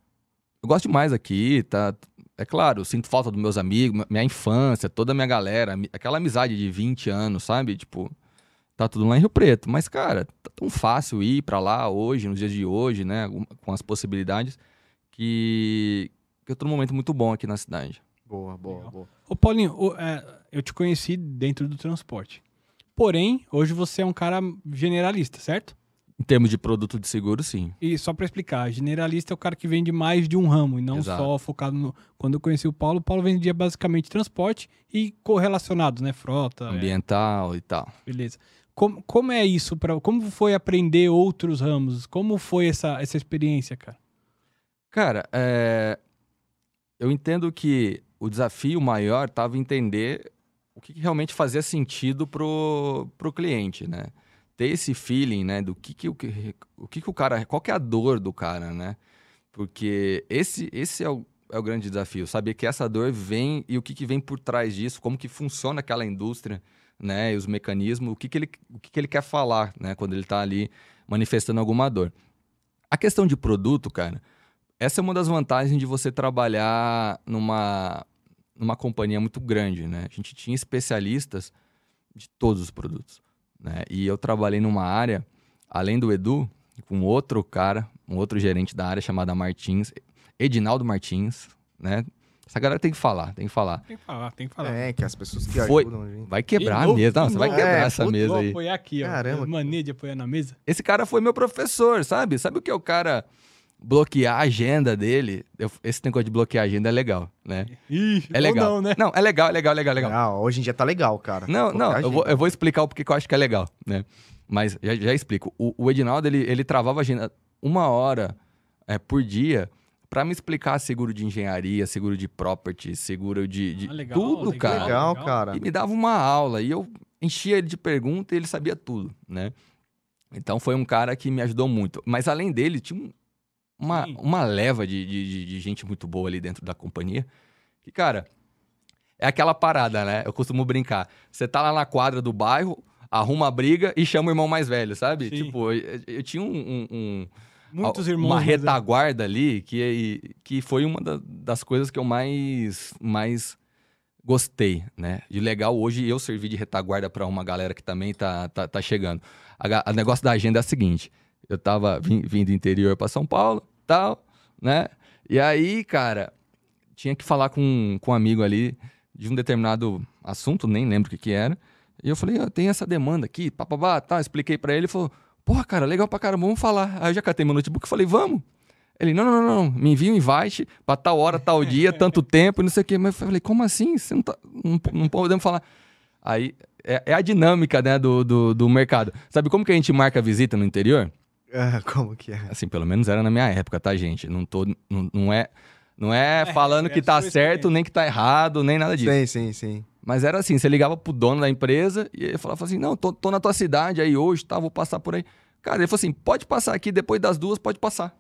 eu gosto demais aqui, tá? É claro, eu sinto falta dos meus amigos, minha infância, toda a minha galera, aquela amizade de vinte anos, sabe? Tipo, tá tudo lá em Rio Preto. Mas, cara, tá tão fácil ir pra lá hoje, nos dias de hoje, né? Com as possibilidades que... que eu tô num momento muito bom aqui na cidade. Boa, boa, Legal. boa. Ô, Paulinho, eu, é, eu te conheci dentro do transporte. Porém, hoje você é um cara generalista, certo? Em termos de produto de seguro, sim. E só para explicar, generalista é o cara que vende mais de um ramo, e não Exato. só focado no... Quando eu conheci o Paulo, o Paulo vendia basicamente transporte e correlacionados, né? Frota... Ambiental é... e tal. Beleza. Como, como é isso? Pra, como foi aprender outros ramos? Como foi essa, essa experiência, cara? Cara, é... eu entendo que o desafio maior estava entender o que realmente fazia sentido para o cliente, né? Ter esse feeling, né? Do que, que, o, que, o, que, que o cara... Qual que é a dor do cara, né? Porque esse, esse é, o, é o grande desafio. Saber que essa dor vem e o que, que vem por trás disso. Como que funciona aquela indústria, né? E os mecanismos. O que, que, ele, o que, que ele quer falar, né? Quando ele está ali manifestando alguma dor. A questão de produto, cara, essa é uma das vantagens de você trabalhar numa, numa companhia muito grande, né? A gente tinha especialistas de todos os produtos, né? E eu trabalhei numa área, além do Edu, com outro cara, um outro gerente da área chamado Martins, Edinaldo Martins, né? Essa galera tem que falar, tem que falar. Tem que falar, tem que falar. É, que as pessoas que Foi, ajudam a gente. Vai quebrar novo, a mesa. Não, você vai quebrar é, essa mesa aí. Vou apoiar aqui, ó. Caramba. Mania de apoiar na mesa. Esse cara foi meu professor, sabe? Sabe o que é o cara bloquear a agenda dele? Eu, esse negócio de bloquear a agenda é legal, né? Ih, é legal. Não, né? Não, é legal, é legal, legal, legal. Ah, hoje em dia tá legal, cara. Não, bloquear não, eu vou, eu vou explicar o porquê que eu acho que é legal, né? Mas já, já explico. O, o Edinaldo, ele, ele travava a agenda uma hora é, por dia... Pra me explicar seguro de engenharia, seguro de property, seguro de, de ah, legal, tudo, legal, cara. Legal, cara. E me dava uma aula e eu enchia ele de pergunta e ele sabia tudo, né? Então foi um cara que me ajudou muito. Mas além dele, tinha uma, uma leva de, de, de gente muito boa ali dentro da companhia. E, cara, é aquela parada, né? Eu costumo brincar. Você tá lá na quadra do bairro, arruma a briga e chama o irmão mais velho, sabe? Sim. Tipo, eu, eu tinha um... um, um Muitos irmãos. Uma retaguarda ali, que, que foi uma da, das coisas que eu mais, mais gostei, né? E legal, hoje eu servi de retaguarda para uma galera que também tá, tá, tá chegando. O negócio da agenda é o seguinte, eu tava vindo vim do interior para São Paulo, tal, né? E aí, cara, tinha que falar com, com um amigo ali de um determinado assunto, nem lembro o que que era. E eu falei, oh, tem essa demanda aqui, papabá, tal. Expliquei para ele, ele falou... Porra, cara, legal pra caramba, vamos falar. Aí eu já catei meu notebook e falei, vamos? Ele, não, não, não, não, me envia um invite pra tal hora, tal dia, tanto tempo, não sei o quê. Mas eu falei, como assim? Você não, tá, não, não podemos falar. Aí é, é a dinâmica, né, do, do, do mercado. Sabe como que a gente marca visita no interior? Ah, como que é? Assim, pelo menos era na minha época, tá, gente? Não tô, não, não é, não é falando é, que tá certo, nem que tá errado, nem nada disso. Sim, sim, sim. Mas era assim, você ligava pro dono da empresa e ele falava assim, não, tô, tô na tua cidade aí hoje, tá, vou passar por aí. Cara, ele falou assim, pode passar aqui, depois das duas, pode passar.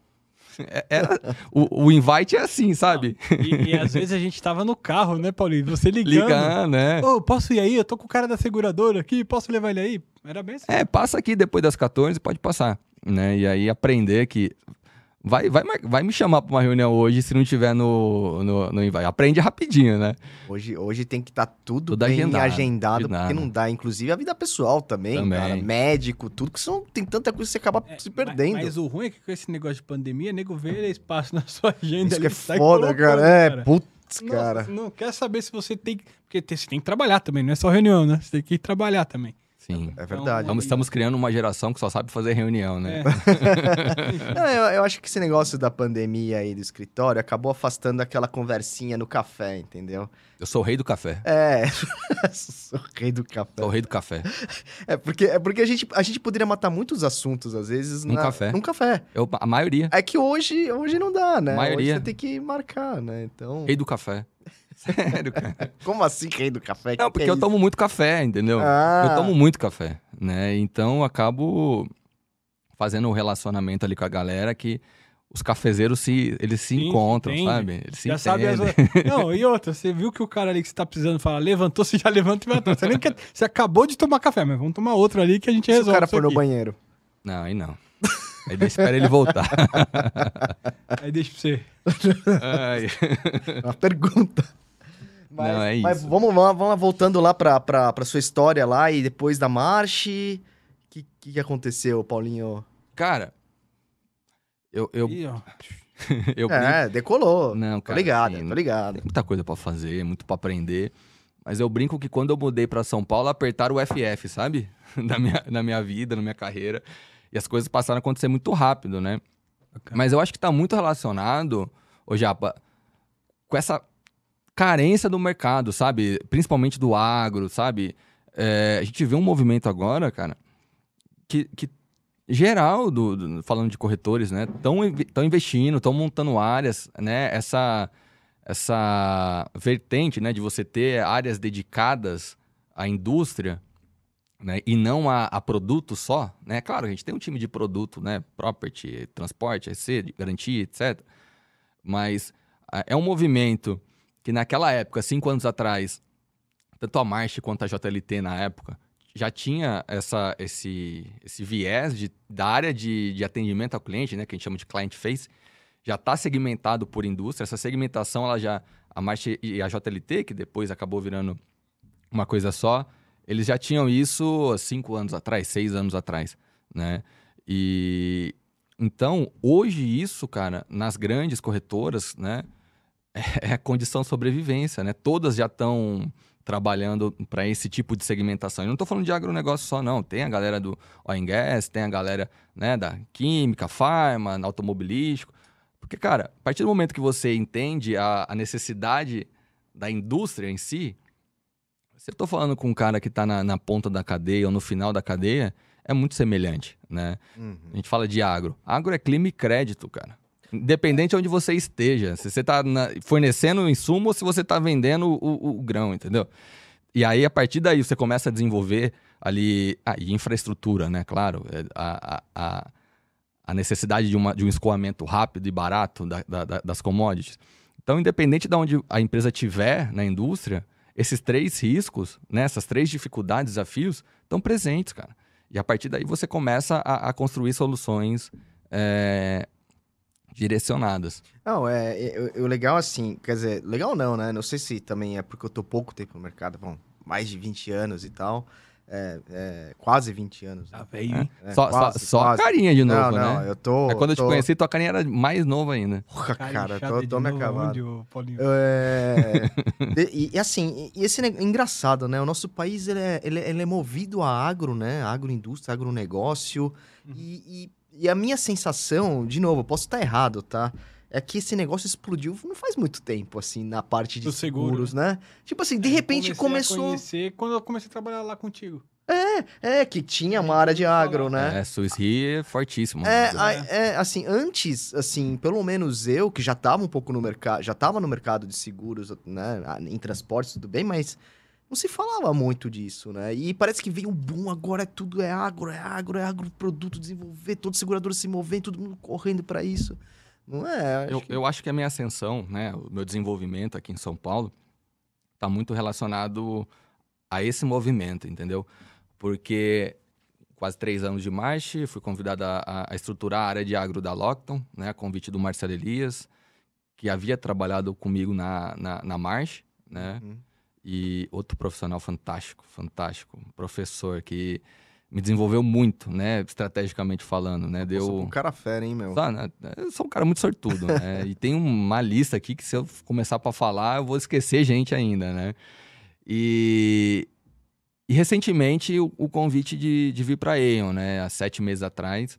É, era, o, o invite é assim, sabe? Não, e, e às vezes a gente tava no carro, né, Paulinho? Você ligando. Ligando, né? Ô, oh, posso ir aí? Eu tô com o cara da seguradora aqui, posso levar ele aí? Era bem assim. É, passa aqui depois das quatorze, pode passar. Né? E aí aprender que... Vai, vai, vai me chamar para uma reunião hoje se não tiver no, no, no invite. Aprende rapidinho, né? Hoje, hoje tem que estar tá tudo, tudo bem agendado, agendado, agendado, porque não dá. Inclusive a vida pessoal também, também. Cara, médico, tudo. Que são, tem tanta coisa que você acaba é, se perdendo. Mas, mas o ruim é que com esse negócio de pandemia, nego vê espaço na sua agenda. Isso ali, que é foda, cara. É, cara. Putz, cara. Nossa, não quer saber se você tem... Porque você tem que trabalhar também, não é só reunião, né? Você tem que trabalhar também. Sim, é verdade. Então, estamos criando uma geração que só sabe fazer reunião, né? É. Não, eu, eu acho que esse negócio da pandemia aí do escritório acabou afastando aquela conversinha no café, entendeu? Eu sou o rei do café. É, sou o rei do café. Sou o rei do café. É porque, é porque a, gente, a gente poderia matar muitos assuntos, às vezes, num na, café. Num café. Eu, a maioria. É que hoje, hoje não dá, né? A maioria. Hoje você tem que marcar, né? Então... Rei do café. Sério, cara. Como assim, rei do café? Não, que porque que é eu tomo muito café, entendeu? Ah. Eu tomo muito café, né? Então, eu acabo fazendo um relacionamento ali com a galera que os cafezeiros, se, eles se Sim, encontram, entende. Sabe? Eles se já sabe as... Não, e outra, você viu que o cara ali que você tá precisando falar, levantou, você já levanta e vai atrás. Você, nem quer... você acabou de tomar café, mas vamos tomar outro ali que a gente resolve. Se o cara for no banheiro. Não, aí não. Aí deixa, espera ele voltar. Aí deixa pra você. Ai. Uma pergunta. Mas, não, é isso. Mas vamos lá, vamos lá, voltando lá pra, pra, pra sua história lá e depois da March. O que, que aconteceu, Paulinho? Cara, eu... eu... Ih, ó. eu é, brinco... decolou. Não, cara, tô ligado, assim, tô ligado. Tem muita coisa pra fazer, muito pra aprender. Mas eu brinco que quando eu mudei pra São Paulo, apertaram o F F, sabe? Na minha, na minha vida, na minha carreira. E as coisas passaram a acontecer muito rápido, né? Okay. Mas eu acho que tá muito relacionado, ô Japa, com essa carência do mercado, sabe? Principalmente do agro, sabe? É, a gente vê um movimento agora, cara, que, que geral, do, do, falando de corretores, né? Estão investindo, estão montando áreas, né? Essa, essa vertente, né? De você ter áreas dedicadas à indústria, né? E não a, a produto só, né? Claro, a gente tem um time de produto, né? Property, transporte, I C, garantia, etcétera. Mas é um movimento que naquela época, cinco anos atrás, tanto a March quanto a J L T na época, já tinha essa, esse, esse viés de, da área de, de atendimento ao cliente, né, que a gente chama de client face, já está segmentado por indústria. Essa segmentação, ela já, a March e a J L T, que depois acabou virando uma coisa só, eles já tinham isso há cinco anos atrás, seis anos atrás, né? E então, hoje isso, cara, nas grandes corretoras, né, é a condição de sobrevivência, né? Todas já estão trabalhando para esse tipo de segmentação. Eu não estou falando de agronegócio só, não. Tem a galera do oil and gas, tem a galera, né, da química, farma, automobilístico. Porque, cara, a partir do momento que você entende a, a necessidade da indústria em si, se eu estou falando com um cara que está na, na ponta da cadeia ou no final da cadeia, é muito semelhante, né? Uhum. A gente fala de agro. Agro é clima e crédito, cara. Independente de onde você esteja, se você está fornecendo o insumo ou se você está vendendo o, o, o grão, entendeu? E aí, a partir daí, você começa a desenvolver ali... Ah, e infraestrutura, né? Claro, a, a, a necessidade de, uma, de um escoamento rápido e barato da, da, das commodities. Então, independente de onde a empresa estiver na indústria, esses três riscos, né? Essas três dificuldades, desafios, estão presentes, cara. E a partir daí, você começa a, a construir soluções... É... direcionadas. Não, é, o legal assim, quer dizer, legal não, né? Não sei se também é porque eu tô pouco tempo no mercado, bom, mais de vinte anos e tal, é, é, quase vinte anos. Tá, né? Bem, hein? É, só, quase, só, só a carinha de novo, não, não, né? Eu tô, é, quando eu tô... te conheci, tua carinha era mais nova ainda. Porra, cara, cara tô, tô me acabando. É... e, e assim, e esse é engraçado, né? O nosso país, ele é, ele, ele é movido a agro, né? Agroindústria, agronegócio, uhum. e... e... E a minha sensação, de novo, eu posso estar errado, tá? É que esse negócio explodiu não faz muito tempo, assim, na parte de seguros, seguro, né? né? Tipo assim, de é, repente comecei começou... Comecei quando eu comecei a trabalhar lá contigo. É, é, que tinha uma área de agro, né? É, Swiss Re é fortíssimo. É, né? é, assim, antes, assim, pelo menos eu, que já estava um pouco no mercado, já estava no mercado de seguros, né? Em transportes, tudo bem, mas... Não se falava muito disso, né? E parece que veio um boom, agora é tudo é agro, é agro, é agro, produto desenvolver, todo segurador se mover, todo mundo correndo para isso. Não é? Acho eu, que... eu acho que a minha ascensão, né? O meu desenvolvimento aqui em São Paulo está muito relacionado a esse movimento, entendeu? Porque quase três anos de March, fui convidado a, a estruturar a área de agro da Lockton, né? A convite do Marcelo Elias, que havia trabalhado comigo na, na, na March, né? Uhum. E outro profissional fantástico, fantástico, um professor que me desenvolveu muito, né, estrategicamente falando, né, deu... Nossa, um cara fera, hein, meu? Só, né? Eu sou um cara muito sortudo, né, e tem uma lista aqui que se eu começar para falar, eu vou esquecer gente ainda, né, e, e recentemente o, o convite de, de vir para a Aon, né, há sete meses atrás...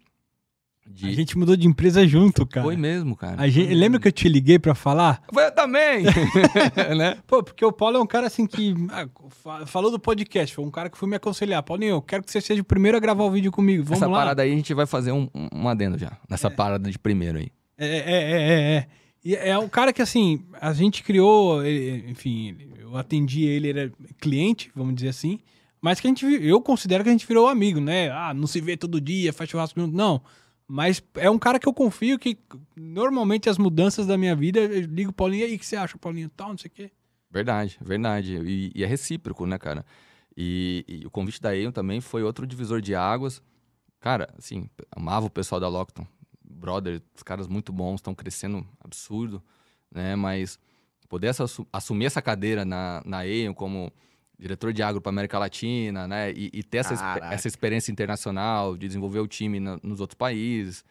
De... A gente mudou de empresa junto, cara. Foi mesmo, cara. A gente... Lembra que eu te liguei pra falar? Foi eu também! Né? Pô, porque o Paulo é um cara assim que... Ah, falou do podcast, foi um cara que foi me aconselhar. Paulinho, eu quero que você seja o primeiro a gravar o vídeo comigo, vamos Essa lá. Essa parada aí a gente vai fazer um, um adendo já. Nessa é... parada de primeiro aí. É, é, é, é. é. E é um cara que assim, a gente criou... Ele, enfim, eu atendi ele, ele era cliente, vamos dizer assim. Mas que a gente... Eu considero que a gente virou amigo, né? Ah, não se vê todo dia, faz churrasco junto, não... Mas é um cara que eu confio que normalmente as mudanças da minha vida, eu ligo Paulinho, e aí, o que você acha, Paulinho? Tal, não sei o quê. Verdade, verdade. E, e é recíproco, né, cara? E, e o convite da Aon também foi outro divisor de águas. Cara, assim, amava o pessoal da Lockton. Brother, os caras muito bons, estão crescendo absurdo, né? Mas poder assumir essa cadeira na, na Aon como diretor de agro para América Latina, né? E, e ter essa, essa experiência internacional de desenvolver o time na, nos outros países,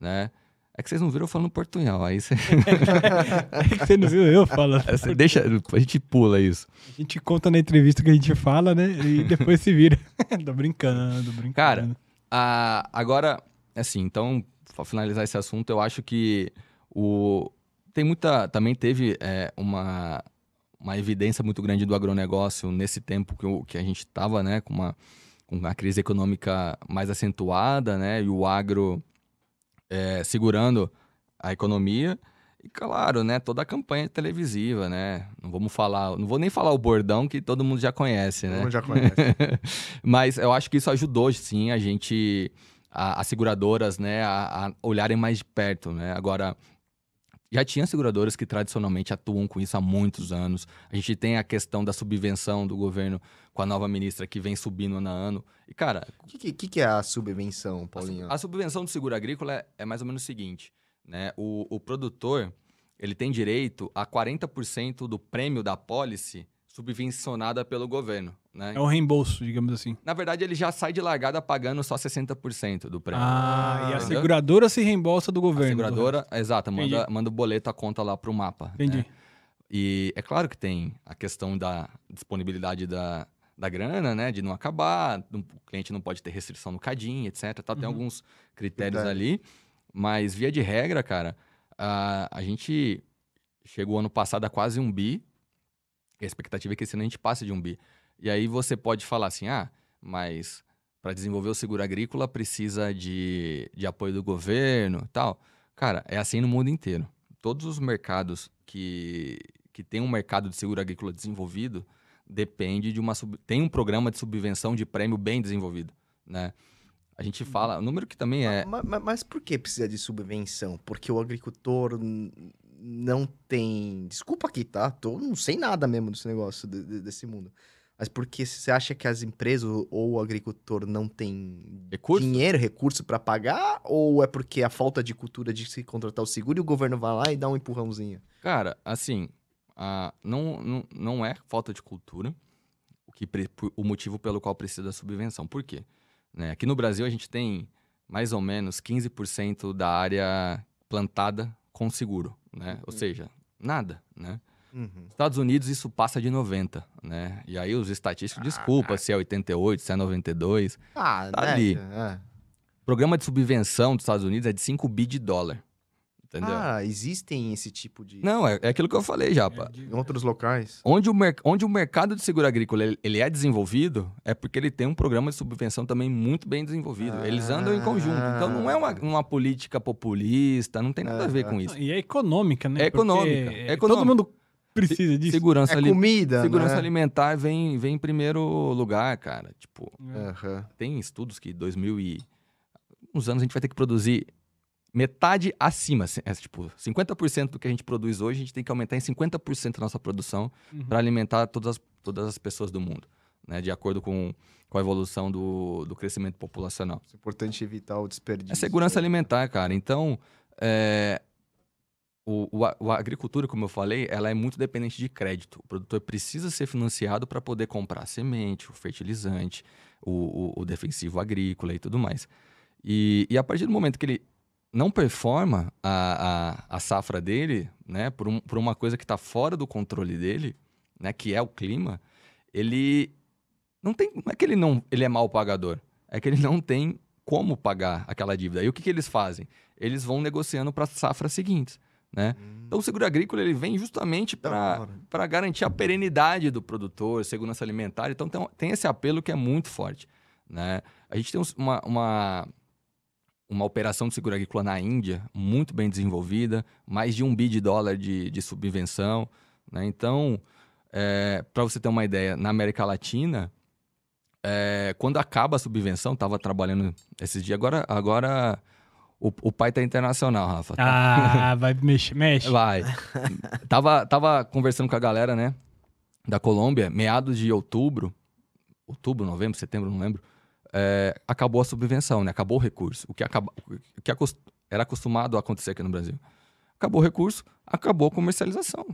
né? É que vocês não viram eu falando portunhol, aí você... É que você não viu eu falando. É, deixa, a gente pula isso. A gente conta na entrevista que a gente fala, né? E depois se vira. Tô brincando, brincando. Cara, a, agora, assim, então, para finalizar esse assunto, eu acho que o... Tem muita... Também teve é, uma... uma evidência muito grande do agronegócio nesse tempo que, eu, que a gente estava, né, com uma, com uma crise econômica mais acentuada, né, e o agro é, segurando a economia. E, claro, né, toda a campanha televisiva, né, não vamos falar, não vou nem falar o bordão que todo mundo já conhece, né? Todo mundo já conhece. Mas eu acho que isso ajudou, sim, a gente, as seguradoras, né, a, a olharem mais de perto, né, agora... Já tinha seguradoras que tradicionalmente atuam com isso há muitos anos. A gente tem a questão da subvenção do governo com a nova ministra que vem subindo ano a ano. E, cara... O que, que, que é a subvenção, Paulinho? A, a subvenção do seguro agrícola é, é mais ou menos o seguinte, né? O, o produtor, ele tem direito a quarenta por cento do prêmio da apólice subvencionada pelo governo, né? É um reembolso, digamos assim. Na verdade, ele já sai de largada pagando só sessenta por cento do prêmio. Ah, entendeu? E a seguradora se reembolsa do governo. A seguradora, exato, manda, manda o boleto, a conta lá para o MAPA. Entendi. Né? E é claro que tem a questão da disponibilidade da, da grana, né? De não acabar, o cliente não pode ter restrição no CADIM, etcétera. Tá? Tem uhum. alguns critérios Verdade. ali, mas via de regra, cara, a, a gente chegou ano passado a quase um bi. A expectativa é que esse ano a gente passe de um bi. E aí você pode falar assim, ah, mas para desenvolver o seguro agrícola precisa de, de apoio do governo e tal. Cara, é assim no mundo inteiro. Todos os mercados que, que tem um mercado de seguro agrícola desenvolvido depende de uma... Sub... Tem um programa de subvenção de prêmio bem desenvolvido, né? A gente fala... O número que também é... Mas, mas, mas por que precisa de subvenção? Porque o agricultor... Não tem... Desculpa aqui, tá? Tô... Não sei nada mesmo desse negócio, de, de, desse mundo. Mas porque você acha que as empresas ou o agricultor não tem recurso? dinheiro, recurso para pagar? Ou é porque a falta de cultura de se contratar o seguro e o governo vai lá e dá um empurrãozinho? Cara, assim, uh, não, não, não é falta de cultura o, que pre... o motivo pelo qual precisa da subvenção. Por quê? Né? Aqui no Brasil a gente tem mais ou menos quinze por cento da área plantada com seguro. Né? Uhum. Ou seja, nada, né? Uhum. Estados Unidos, isso passa de noventa, né? E aí os estatísticos, ah, desculpa, ah. se é oitenta e oito, se é noventa e dois, ah, tá, né? ali. É. O programa de subvenção dos Estados Unidos é de cinco bi de dólar, entendeu? Ah, existem esse tipo de... Não, é, é aquilo que eu falei já, pá. É de... Em outros locais. Onde o, mer... Onde o mercado de seguro agrícola ele, ele é desenvolvido, é porque ele tem um programa de subvenção também muito bem desenvolvido. Ah. Eles andam em conjunto. Então, não é uma, uma política populista, não tem nada ah. a ver com isso. E é econômica, né? É econômica. É econômica. Todo mundo precisa disso. Segurança é comida, ali... né? Segurança alimentar vem, vem em primeiro lugar, cara. Tipo, uh-huh. tem estudos que em dois mil e... uns anos a gente vai ter que produzir... Metade acima, é, tipo, cinquenta por cento do que a gente produz hoje, a gente tem que aumentar em cinquenta por cento a nossa produção uhum. para alimentar todas as, todas as pessoas do mundo, né? De acordo com, com a evolução do, do crescimento populacional. É importante evitar o desperdício. É segurança alimentar, cara. Então, é, o, o, a agricultura, como eu falei, ela é muito dependente de crédito. O produtor precisa ser financiado para poder comprar a semente, o fertilizante, o, o, o defensivo agrícola e tudo mais. E, e a partir do momento que ele não performa a, a, a safra dele, né, por, um, por uma coisa que está fora do controle dele, né, que é o clima, ele não tem... Não é que ele, não, ele é mau pagador, é que ele não tem como pagar aquela dívida. E o que, que eles fazem? Eles vão negociando para as safras seguintes, né? Hum. Então, o seguro agrícola ele vem justamente para garantir a perenidade do produtor, segurança alimentar. Então, tem, tem esse apelo que é muito forte, né? A gente tem uma... uma uma operação de seguro agrícola na Índia, muito bem desenvolvida, mais de um bi de dólar de, de subvenção, né? Então, é, para você ter uma ideia, na América Latina, é, quando acaba a subvenção, estava trabalhando esses dias, agora, agora o, o pai está internacional, Rafa. Ah, vai mexer, mexe. Vai. Tava, tava conversando com a galera, né, da Colômbia, meados de outubro, outubro, novembro, setembro, não lembro, É, acabou a subvenção, né? Acabou o recurso. O que, acaba, o que acost, era acostumado a acontecer aqui no Brasil. Acabou o recurso, acabou a comercialização.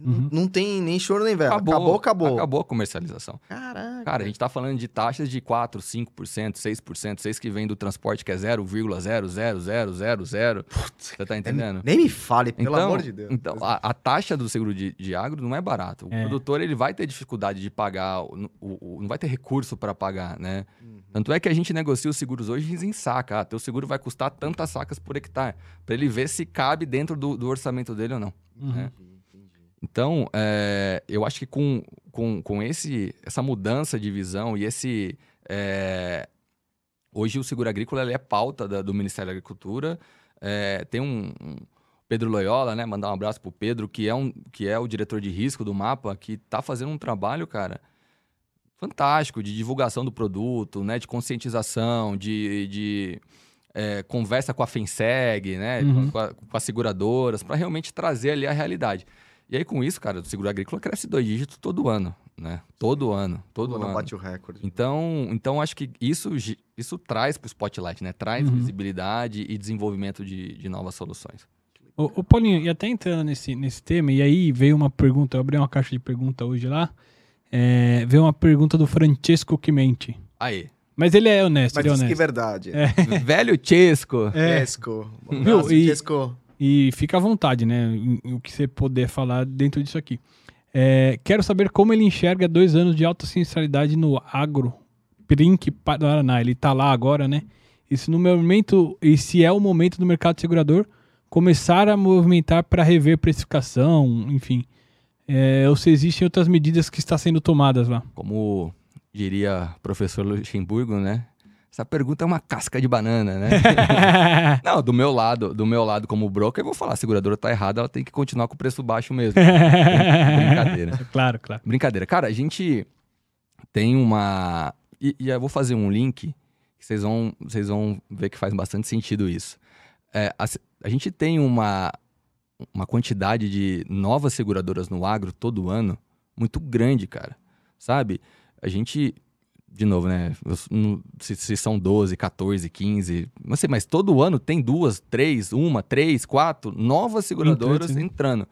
Uhum. Não tem nem choro nem vela. Acabou, acabou. Acabou, acabou a comercialização. Caraca. Cara, a gente tá falando de taxas de quatro por cento, cinco por cento, seis por cento. seis por cento que vem do transporte, que é zero vírgula zero zero zero zero zero. Você tá entendendo? Nem, nem me fale, pelo então, amor de Deus. Então, a, a taxa do seguro de, de agro não é barata. O é. produtor ele vai ter dificuldade de pagar, o, o, o, não vai ter recurso para pagar, né? Uhum. Tanto é que a gente negocia os seguros hoje em saca. Ah, teu seguro vai custar tantas sacas por hectare, para ele ver se cabe dentro do, do orçamento dele ou não, uhum. né? Então, é, eu acho que com, com, com esse, essa mudança de visão e esse... É, hoje o seguro agrícola ele é pauta da, do Ministério da Agricultura. É, tem um, um Pedro Loyola, né? Mandar um abraço pro Pedro, que é, um, que é o diretor de risco do MAPA, que tá fazendo um trabalho, cara, fantástico de divulgação do produto, né? De conscientização, de... de é, conversa com a FENSEG, né? Uhum. Com, a, com as seguradoras, para realmente trazer ali a realidade. E aí, com isso, cara, o seguro agrícola cresce dois dígitos todo ano, né? Todo ano, todo ano. Bate o recorde. Então, então acho que isso, isso traz para o spotlight, né? Traz uhum. visibilidade e desenvolvimento de, de novas soluções. Ô, ô Paulinho, e até entrando nesse, nesse tema, e aí veio uma pergunta, eu abri uma caixa de pergunta hoje lá, é, veio uma pergunta do Francesco Quimente. Aí. Mas ele é honesto, Mas ele é honesto. Mas que é verdade. É. Velho Chesco. É. Chesco. Meu, e, Chesco. E fica à vontade, né? O que você puder falar dentro disso aqui. É, quero saber como ele enxerga dois anos de alta sinistralidade no agro, P R I N C, Paraná. Ele tá lá agora, né? E se, no momento, e se é o momento do mercado segurador começar a movimentar para rever precificação, enfim. É, ou se existem outras medidas que estão sendo tomadas lá. Como diria o professor Luxemburgo, né? Essa pergunta é uma casca de banana, né? Não, do meu lado, do meu lado como broker, eu vou falar, a seguradora tá errada, ela tem que continuar com o preço baixo mesmo. Brincadeira. Claro, claro. Brincadeira. Cara, a gente tem uma... E, e eu vou fazer um link, que vocês vão, vocês vão ver que faz bastante sentido isso. É, a, a gente tem uma, uma quantidade de novas seguradoras no agro todo ano muito grande, cara. Sabe? A gente... De novo, né? Se, se são doze, quatorze, quinze... Não sei, mas todo ano tem duas, três, uma, três, quatro novas seguradoras Entrante, entrando.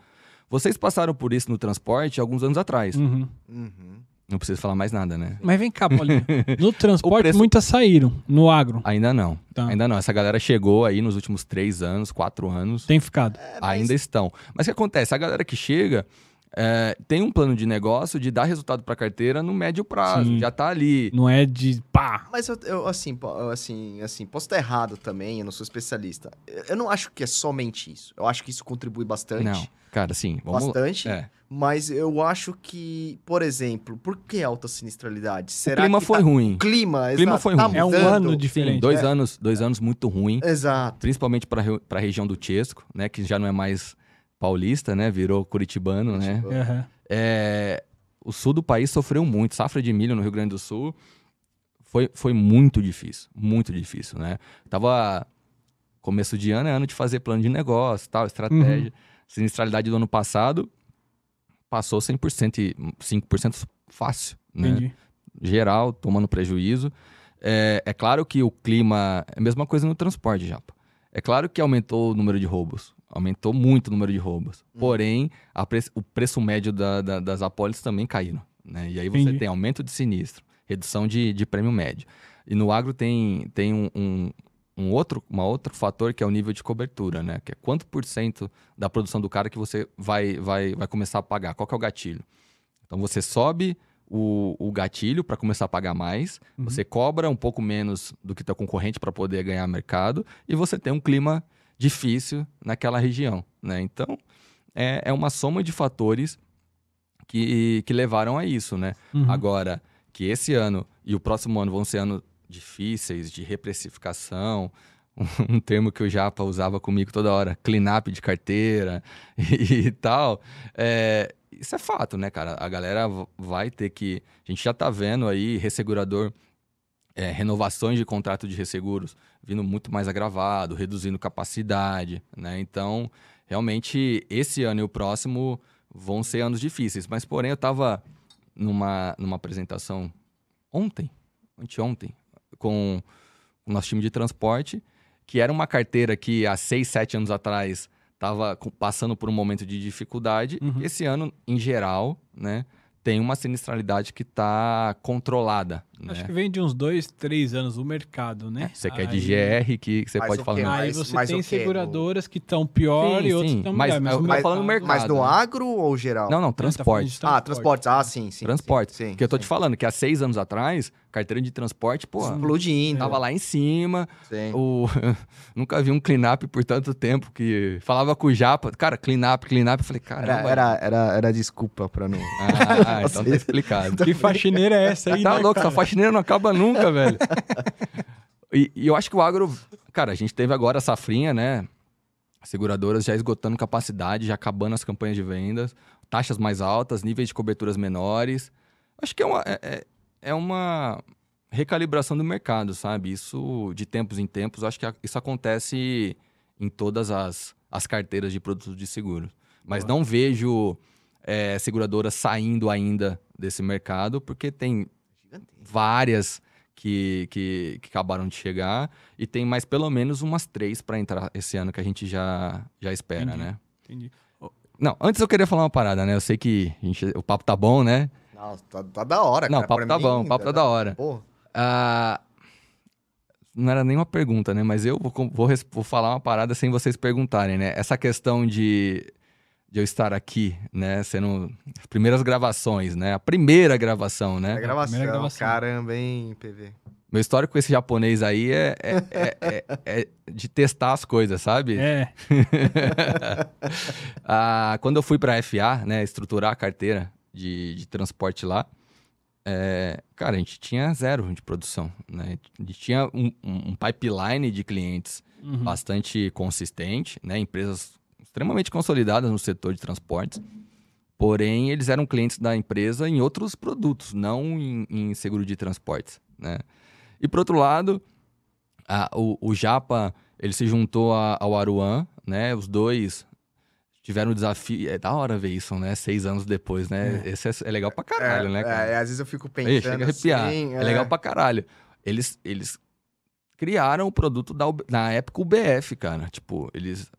Vocês passaram por isso no transporte alguns anos atrás. Uhum. Uhum. Não preciso falar mais nada, né? Mas vem cá, Paulinho. No transporte, preço... muitas saíram. No agro. Ainda não. Tá. Ainda não. Essa galera chegou aí nos últimos três anos, quatro anos. Tem ficado. É, mas... Ainda estão. Mas o que acontece? A galera que chega... É, tem um plano de negócio de dar resultado para a carteira no médio prazo, Sim. já tá ali. Não é de pá. Mas eu, eu assim, assim, assim, posso estar errado também, eu não sou especialista. Eu não acho que é somente isso. Eu acho que isso contribui bastante. Não, cara, sim. Vamos... Bastante. É. Mas eu acho que, por exemplo, por que alta sinistralidade? Será o clima que foi tá... ruim. O clima, clima foi tá ruim. Mudando. É um ano diferente. Sim, dois, é. anos, dois é. anos muito ruim. Exato. Principalmente para a região do Chesco, né, que já não é mais... paulista, né? Virou curitibano, né? Uhum. É, o sul do país sofreu muito. Safra de milho no Rio Grande do Sul foi, foi muito difícil, muito difícil, né? Tava começo de ano, é ano de fazer plano de negócio, tal, estratégia. Uhum. Sinistralidade do ano passado passou cem por cento e cinco por cento fácil, né? Entendi. Geral, tomando prejuízo. É, é claro que o clima... É a mesma coisa no transporte, Japa. É claro que aumentou o número de roubos. Aumentou muito o número de roubos. Hum. Porém, a pre- o preço médio da, da, das apólices também caíram, né? E aí você Entendi. Tem aumento de sinistro, redução de, de prêmio médio. E no agro tem, tem um, um, um outro uma outro fator que é o nível de cobertura, né? Que é quanto por cento da produção do cara que você vai, vai, vai começar a pagar. Qual que é o gatilho? Então você sobe o, o gatilho para começar a pagar mais, uhum. você cobra um pouco menos do que teu concorrente para poder ganhar mercado e você tem um clima... difícil naquela região, né? Então, é, é uma soma de fatores que, que levaram a isso, né? Uhum. Agora, que esse ano e o próximo ano vão ser anos difíceis, de reprecificação, um, um termo que o Japa usava comigo toda hora, clean-up de carteira e, e tal. É, isso é fato, né, cara? A galera vai ter que... A gente já tá vendo aí, ressegurador... É, renovações de contrato de resseguros vindo muito mais agravado, reduzindo capacidade, né? Então, realmente, esse ano e o próximo vão ser anos difíceis. Mas, porém, eu estava numa, numa apresentação ontem, anteontem, com o nosso time de transporte, que era uma carteira que há seis, sete anos atrás estava passando por um momento de dificuldade. Uhum. Esse ano, em geral, né? Tem uma sinistralidade que está controlada. Acho né? que vem de uns dois, três anos o mercado, né? É, você aí... quer de G R, que, que você mas pode falar... Mais, aí você tem seguradoras que estão pior sim, e outras que estão melhor. Mas, mas, falando mercado, mas no agro ou geral? Não, não, transporte. Tá ah, transporte. Ah, sim, sim. Transporte. Sim, sim, porque eu tô sim. te falando que há seis anos atrás, carteira de transporte, pô... Explodindo. Tava é. lá em cima. Sim. O... Nunca vi um clean-up por tanto tempo que... Falava com o Japa, cara, clean-up, clean-up. Eu falei, caramba... Era, era, era, era desculpa pra não... Ah, ah então tá explicado. Que faxineira é essa aí, Tá né, louco, só faxineira não acaba nunca, velho. E, e eu acho que o agro... Cara, a gente teve agora a safrinha, né? Seguradoras já esgotando capacidade, já acabando as campanhas de vendas, taxas mais altas, níveis de coberturas menores. Acho que é uma... É, é uma recalibração do mercado, sabe? Isso, de tempos em tempos, acho que isso acontece em todas as, as carteiras de produtos de seguro. Mas Boa. não vejo é, seguradoras saindo ainda desse mercado, porque tem várias que, que, que acabaram de chegar e tem mais pelo menos umas três para entrar esse ano que a gente já, já espera, Entendi. né? Entendi. Não, antes eu queria falar uma parada, né? Eu sei que a gente, o papo tá bom, né? Não, tá, tá da hora, cara. Não, o papo pra tá mim, bom, o papo tá, tá da hora. Porra. Ah, não era nenhuma pergunta, né? Mas eu vou, vou, vou falar uma parada sem vocês perguntarem, né? Essa questão de, de eu estar aqui, né? Sendo as primeiras gravações, né? A primeira gravação, né? A gravação, a gravação. Caramba, hein, P V? Meu histórico com esse japonês aí é, é, é, é, é de testar as coisas, sabe? É. ah, quando eu fui para a F A, né, estruturar a carteira de, de transporte lá, é, cara, a gente tinha zero de produção, né? A gente tinha um, um pipeline de clientes uhum. bastante consistente, né? Empresas extremamente consolidadas no setor de transportes. Porém, eles eram clientes da empresa em outros produtos, não em, em seguro de transportes, né? E, por outro lado, a, o, o Japa, ele se juntou a, ao Aruan, né? Os dois tiveram um desafio... É da hora ver isso, né? Seis anos depois, né? É. Esse é, é legal pra caralho, é, né, cara? É, às vezes eu fico pensando... Aí, chega a arrepiar. Assim, é. é legal pra caralho. Eles, eles criaram o produto da, na época U B F, cara. Tipo, eles...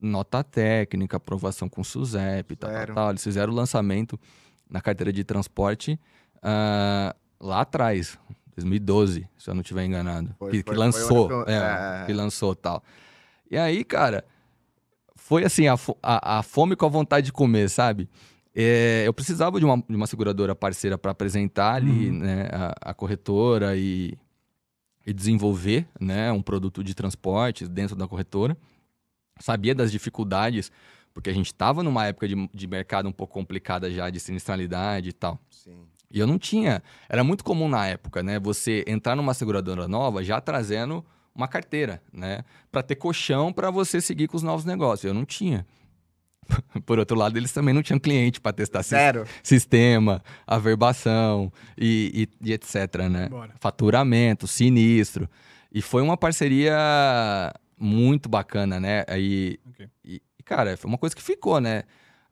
Nota técnica, aprovação com o SUSEP, tal, tal, tal. Eles fizeram o lançamento na carteira de transporte uh, lá atrás... dois mil e doze, se eu não estiver enganado. Foi, que, foi, que lançou, foi único... é, é. que lançou tal. E aí, cara, foi assim, a, a, a fome com a vontade de comer, sabe? É, eu precisava de uma, de uma seguradora parceira para apresentar ali, uhum. né, a, a corretora e, e desenvolver, né, um produto de transporte dentro da corretora. Sabia das dificuldades, porque a gente estava numa época de, de mercado um pouco complicada já, de sinistralidade e tal. Sim. E eu não tinha... Era muito comum na época, né? Você entrar numa seguradora nova já trazendo uma carteira, né? Para ter colchão para você seguir com os novos negócios. Eu não tinha. Por outro lado, eles também não tinham cliente para testar Zero. sistema, averbação e, e, e etcétera, né? Bora. Faturamento, sinistro. E foi uma parceria muito bacana, né? E, okay. e, cara, foi uma coisa que ficou, né?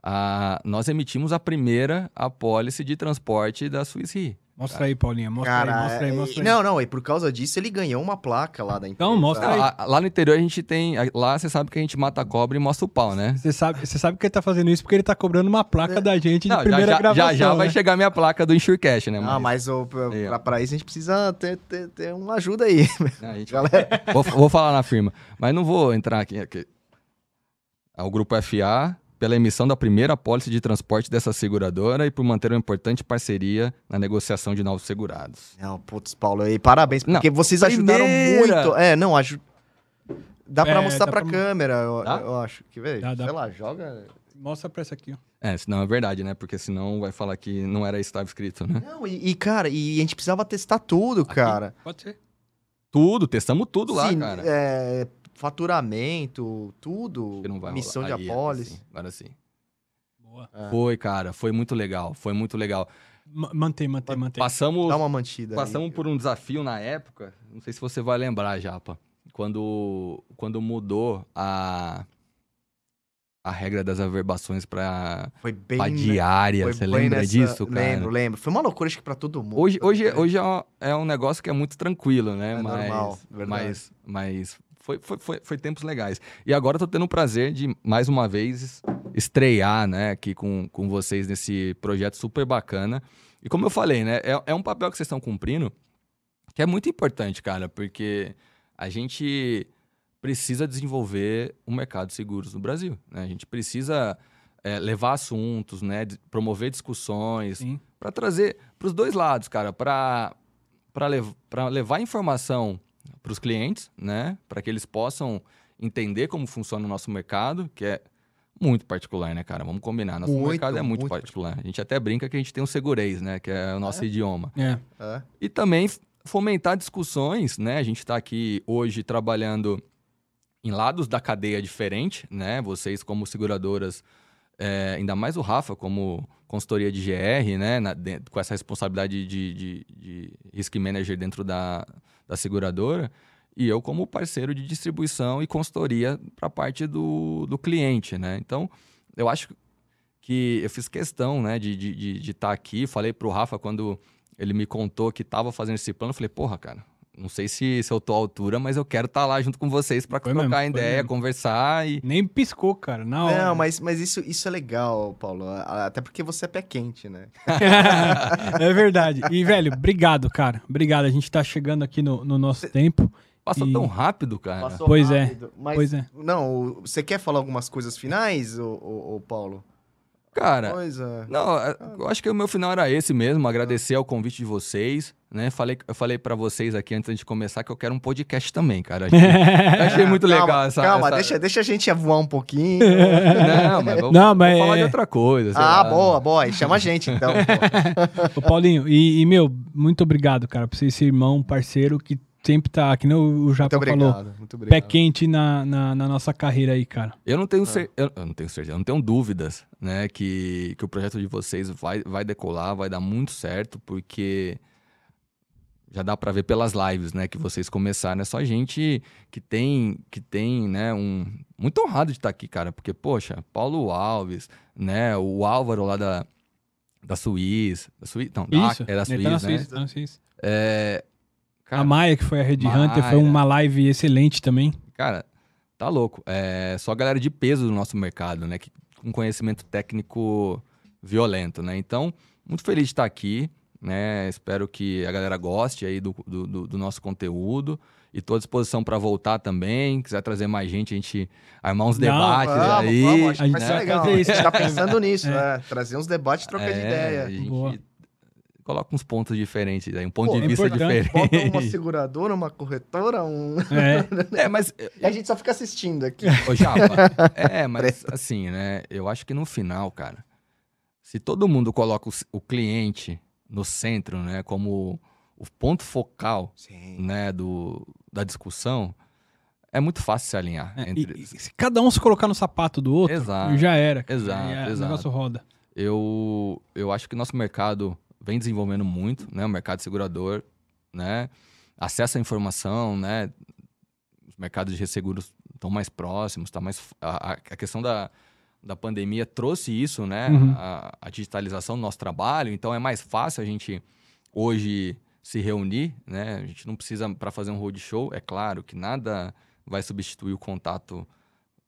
Ah, nós emitimos a primeira apólice de transporte da Swiss Re. Mostra aí, Paulinha. Mostra Cara, aí, mostra aí, mostra aí. Não, não. E por causa disso, ele ganhou uma placa lá da empresa. Então, mostra aí. Lá, lá no interior, a gente tem... Lá, você sabe que a gente mata a cobra e mostra o pau, né? Você sabe, você sabe que ele tá fazendo isso porque ele tá cobrando uma placa é. da gente de não, primeira já, já, gravação, Já, já né? vai chegar a minha placa do InsurCast, né? Mas... Ah, mas oh, pra, pra isso, a gente precisa ter, ter, ter uma ajuda aí. Não, a gente... Galera... vou, vou falar na firma. Mas não vou entrar aqui. aqui. O Grupo F A... pela emissão da primeira apólice de transporte dessa seguradora e por manter uma importante parceria na negociação de novos segurados. Não, putz, Paulo, aí parabéns, porque não, vocês primeira... ajudaram muito. É, não, acho... Dá pra é, mostrar dá pra, pra câmera, eu, eu acho. Quer ver? Dá, dá. Sei lá, joga... Mostra pra essa aqui, ó. É, senão é verdade, né? Porque senão vai falar que não era isso que estava escrito, né? Não, e, e cara, e a gente precisava testar tudo, aqui? cara. Pode ser. Tudo, testamos tudo lá, Sim, cara. é... Faturamento, tudo, missão de apólice. Agora sim. Boa. É. Foi, cara, foi muito legal, foi muito legal. M- mantém, mantém, mantém. Passamos, Dá uma mantida passamos aí. por um desafio na época, não sei se você vai lembrar, Japa, quando, quando mudou a, a regra das averbações para diária, foi você bem lembra nessa... disso, cara? Lembro, lembro. Foi uma loucura, acho que para todo mundo. Hoje, hoje, é. hoje é, um, é um negócio que é muito tranquilo, né? É mas, normal, verdade. Mas... mas Foi, foi, foi, foi tempos legais. E agora eu tô tendo o prazer de, mais uma vez, estrear, né, aqui com, com vocês nesse projeto super bacana. E como eu falei, né, é, é um papel que vocês estão cumprindo que é muito importante, cara, porque a gente precisa desenvolver o mercado de seguros no Brasil, né? A gente precisa é, levar assuntos, né, promover discussões, para trazer para os dois lados, cara, para lev- levar informação... para os clientes, né? Para que eles possam entender como funciona o nosso mercado, que é muito particular, né, cara? Vamos combinar. Nosso muito, mercado é muito, muito particular. particular. A gente até brinca que a gente tem um segurez, né? Que é o nosso é. idioma. É. É. E também fomentar discussões, né? A gente está aqui hoje trabalhando em lados da cadeia diferente, né? Vocês como seguradoras é, ainda mais o Rafa como consultoria de G R, né, na, de, com essa responsabilidade de, de, de risk manager dentro da, da seguradora, e eu como parceiro de distribuição e consultoria para a parte do, do cliente, né? Então, eu acho que eu fiz questão, né, de estar de, de tá aqui. Falei para o Rafa quando ele me contou que estava fazendo esse plano, eu falei, porra, cara, não sei se, se eu tô à altura, mas eu quero estar tá lá junto com vocês para trocar ideia, mesmo. Conversar e... Nem piscou, cara, na hora. Não, mas, mas isso, isso é legal, Paulo, até porque você é pé quente, né? É verdade. E, velho, obrigado, cara. Obrigado, a gente tá chegando aqui no, no nosso você... tempo. Passou e... tão rápido, cara. Passou pois rápido, é, mas... pois é. Não, você quer falar algumas coisas finais, ô, ô, ô Paulo? Cara, coisa. Não, eu acho que o meu final era esse mesmo, agradecer ao convite de vocês, né? Falei, eu falei pra vocês aqui antes de começar que eu quero um podcast também, cara. Achei, achei muito calma, legal essa... Calma, essa... Deixa, deixa a gente voar um pouquinho. Não, mas vamos, Não, mas vamos é... falar de outra coisa. Ah, lá. boa, boa. Chama a gente, então. Ô, Paulinho, e, e, meu, muito obrigado, cara, por ser esse irmão, parceiro, que sempre tá, que nem o Japa falou, muito obrigado. Pé quente na, na, na nossa carreira aí, cara. Eu não tenho, ah. cer- eu, eu não tenho certeza, eu não tenho dúvidas, né, que, que o projeto de vocês vai, vai decolar, vai dar muito certo, porque já dá para ver pelas lives, né, que vocês começaram. É só gente que tem, que tem, né, um... Muito honrado de estar aqui, cara, porque, poxa, Paulo Alves, né, o Álvaro lá da, da Swiss, da Swiss, não, da, é da Swiss, tá né? Suíça, tá na Suíça. É... Cara, a Maia, que foi a Red Maia. Hunter, foi uma live excelente também. Cara, tá louco. É só a galera de peso do nosso mercado, né? Que, com conhecimento técnico violento, né? Então, muito feliz de estar aqui, né? Espero que a galera goste aí do, do, do, do nosso conteúdo. E tô à disposição para voltar também. Quiser trazer mais gente, a gente armar uns Não, debates vamos, aí. Vamos, acho que vai ser né? legal. A gente tá pensando nisso, é. né? Trazer uns debates e trocar é, de ideia. A gente... Boa. Coloca uns pontos diferentes aí, um ponto Pô, de vista importante. diferente. Bota uma seguradora, uma corretora, um... É, é mas... E a gente só fica assistindo aqui. Ô, Japa, é, mas assim, né? Eu acho que no final, cara, se todo mundo coloca o, o cliente no centro, né? Como o ponto focal, Sim. né? Do, da discussão, é muito fácil se alinhar. É, entre... e, se cada um se colocar no sapato do outro, exato, já era. Exato, já, exato. O negócio roda. Eu, eu acho que nosso mercado... vem desenvolvendo muito, né? O mercado segurador, né? Acesso à informação, né? Os mercados de resseguros estão mais próximos, tá mais... A, a questão da, da pandemia trouxe isso, né? Uhum. A, a digitalização do nosso trabalho. Então, é mais fácil a gente hoje se reunir, né? A gente não precisa, para fazer um roadshow, é claro que nada vai substituir o contato,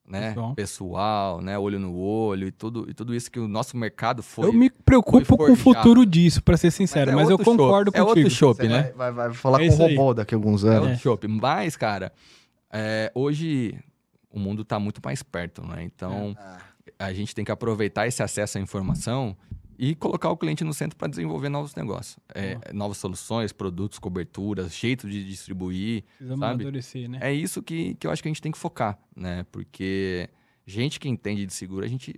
né? Pessoal. pessoal, né, olho no olho e tudo, e tudo isso que o nosso mercado foi. Eu me preocupo com o futuro disso, para ser sincero, mas, é mas eu concordo contigo. É outro shopping, né? Vai, vai, vai falar é com o robô aí. Daqui a alguns anos. É outro é. shopping. Mas, cara, é, hoje o mundo tá muito mais perto, né? Então, é. a gente tem que aproveitar esse acesso à informação e colocar o cliente no centro para desenvolver novos negócios. É, oh. Novas soluções, produtos, coberturas, jeito de distribuir, Precisamos sabe? amadurecer, né? É isso que, que eu acho que a gente tem que focar, né? Porque gente que entende de seguro, a gente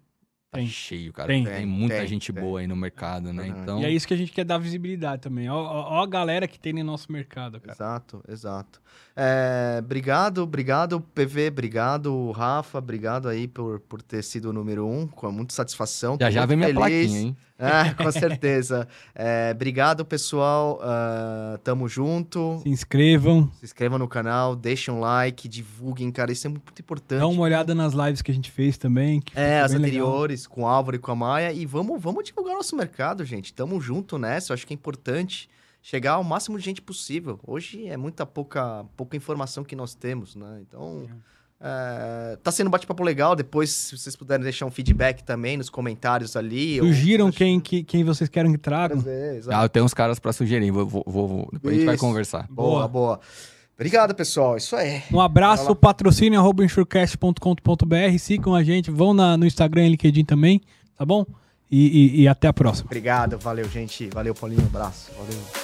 tá tem. cheio, cara. Tem, tem, tem muita tem, gente tem. boa aí no mercado, né? Uhum. Então... E é isso que a gente quer dar visibilidade também. Ó, ó, ó a galera que tem no nosso mercado, cara. Exato, exato. É, obrigado, obrigado, P V, obrigado, Rafa, obrigado aí por, por ter sido o número um, com muita satisfação. Já já vem minha plaquinha, hein? Ah, com certeza. É, obrigado, pessoal. Uh, tamo junto. Se inscrevam. Se inscrevam no canal, deixem um like, divulguem, cara. Isso é muito importante. Dá uma olhada nas lives que a gente fez também. Que é, as anteriores, legal. com o Álvaro e com a Maia. E vamos, vamos divulgar nosso mercado, gente. Tamo junto nessa. Eu acho que é importante chegar ao máximo de gente possível. Hoje é muita pouca, pouca informação que nós temos, né? Então... É. Uh, tá sendo um bate-papo legal. Depois, se vocês puderem deixar um feedback também nos comentários ali. Sugiram ou... quem, que, quem vocês querem que tragam. Ah, eu tenho uns caras pra sugerir. Vou, vou, vou. Depois Isso. a gente vai conversar. Boa, boa, boa. Obrigado, pessoal. Isso aí. Um abraço, patrocínio, arroba insurecast ponto com ponto br. Sigam a gente. Vão na, no Instagram e LinkedIn também, tá bom? E, e, e até a próxima. Obrigado, valeu, gente. Valeu, Paulinho. Um abraço. Valeu.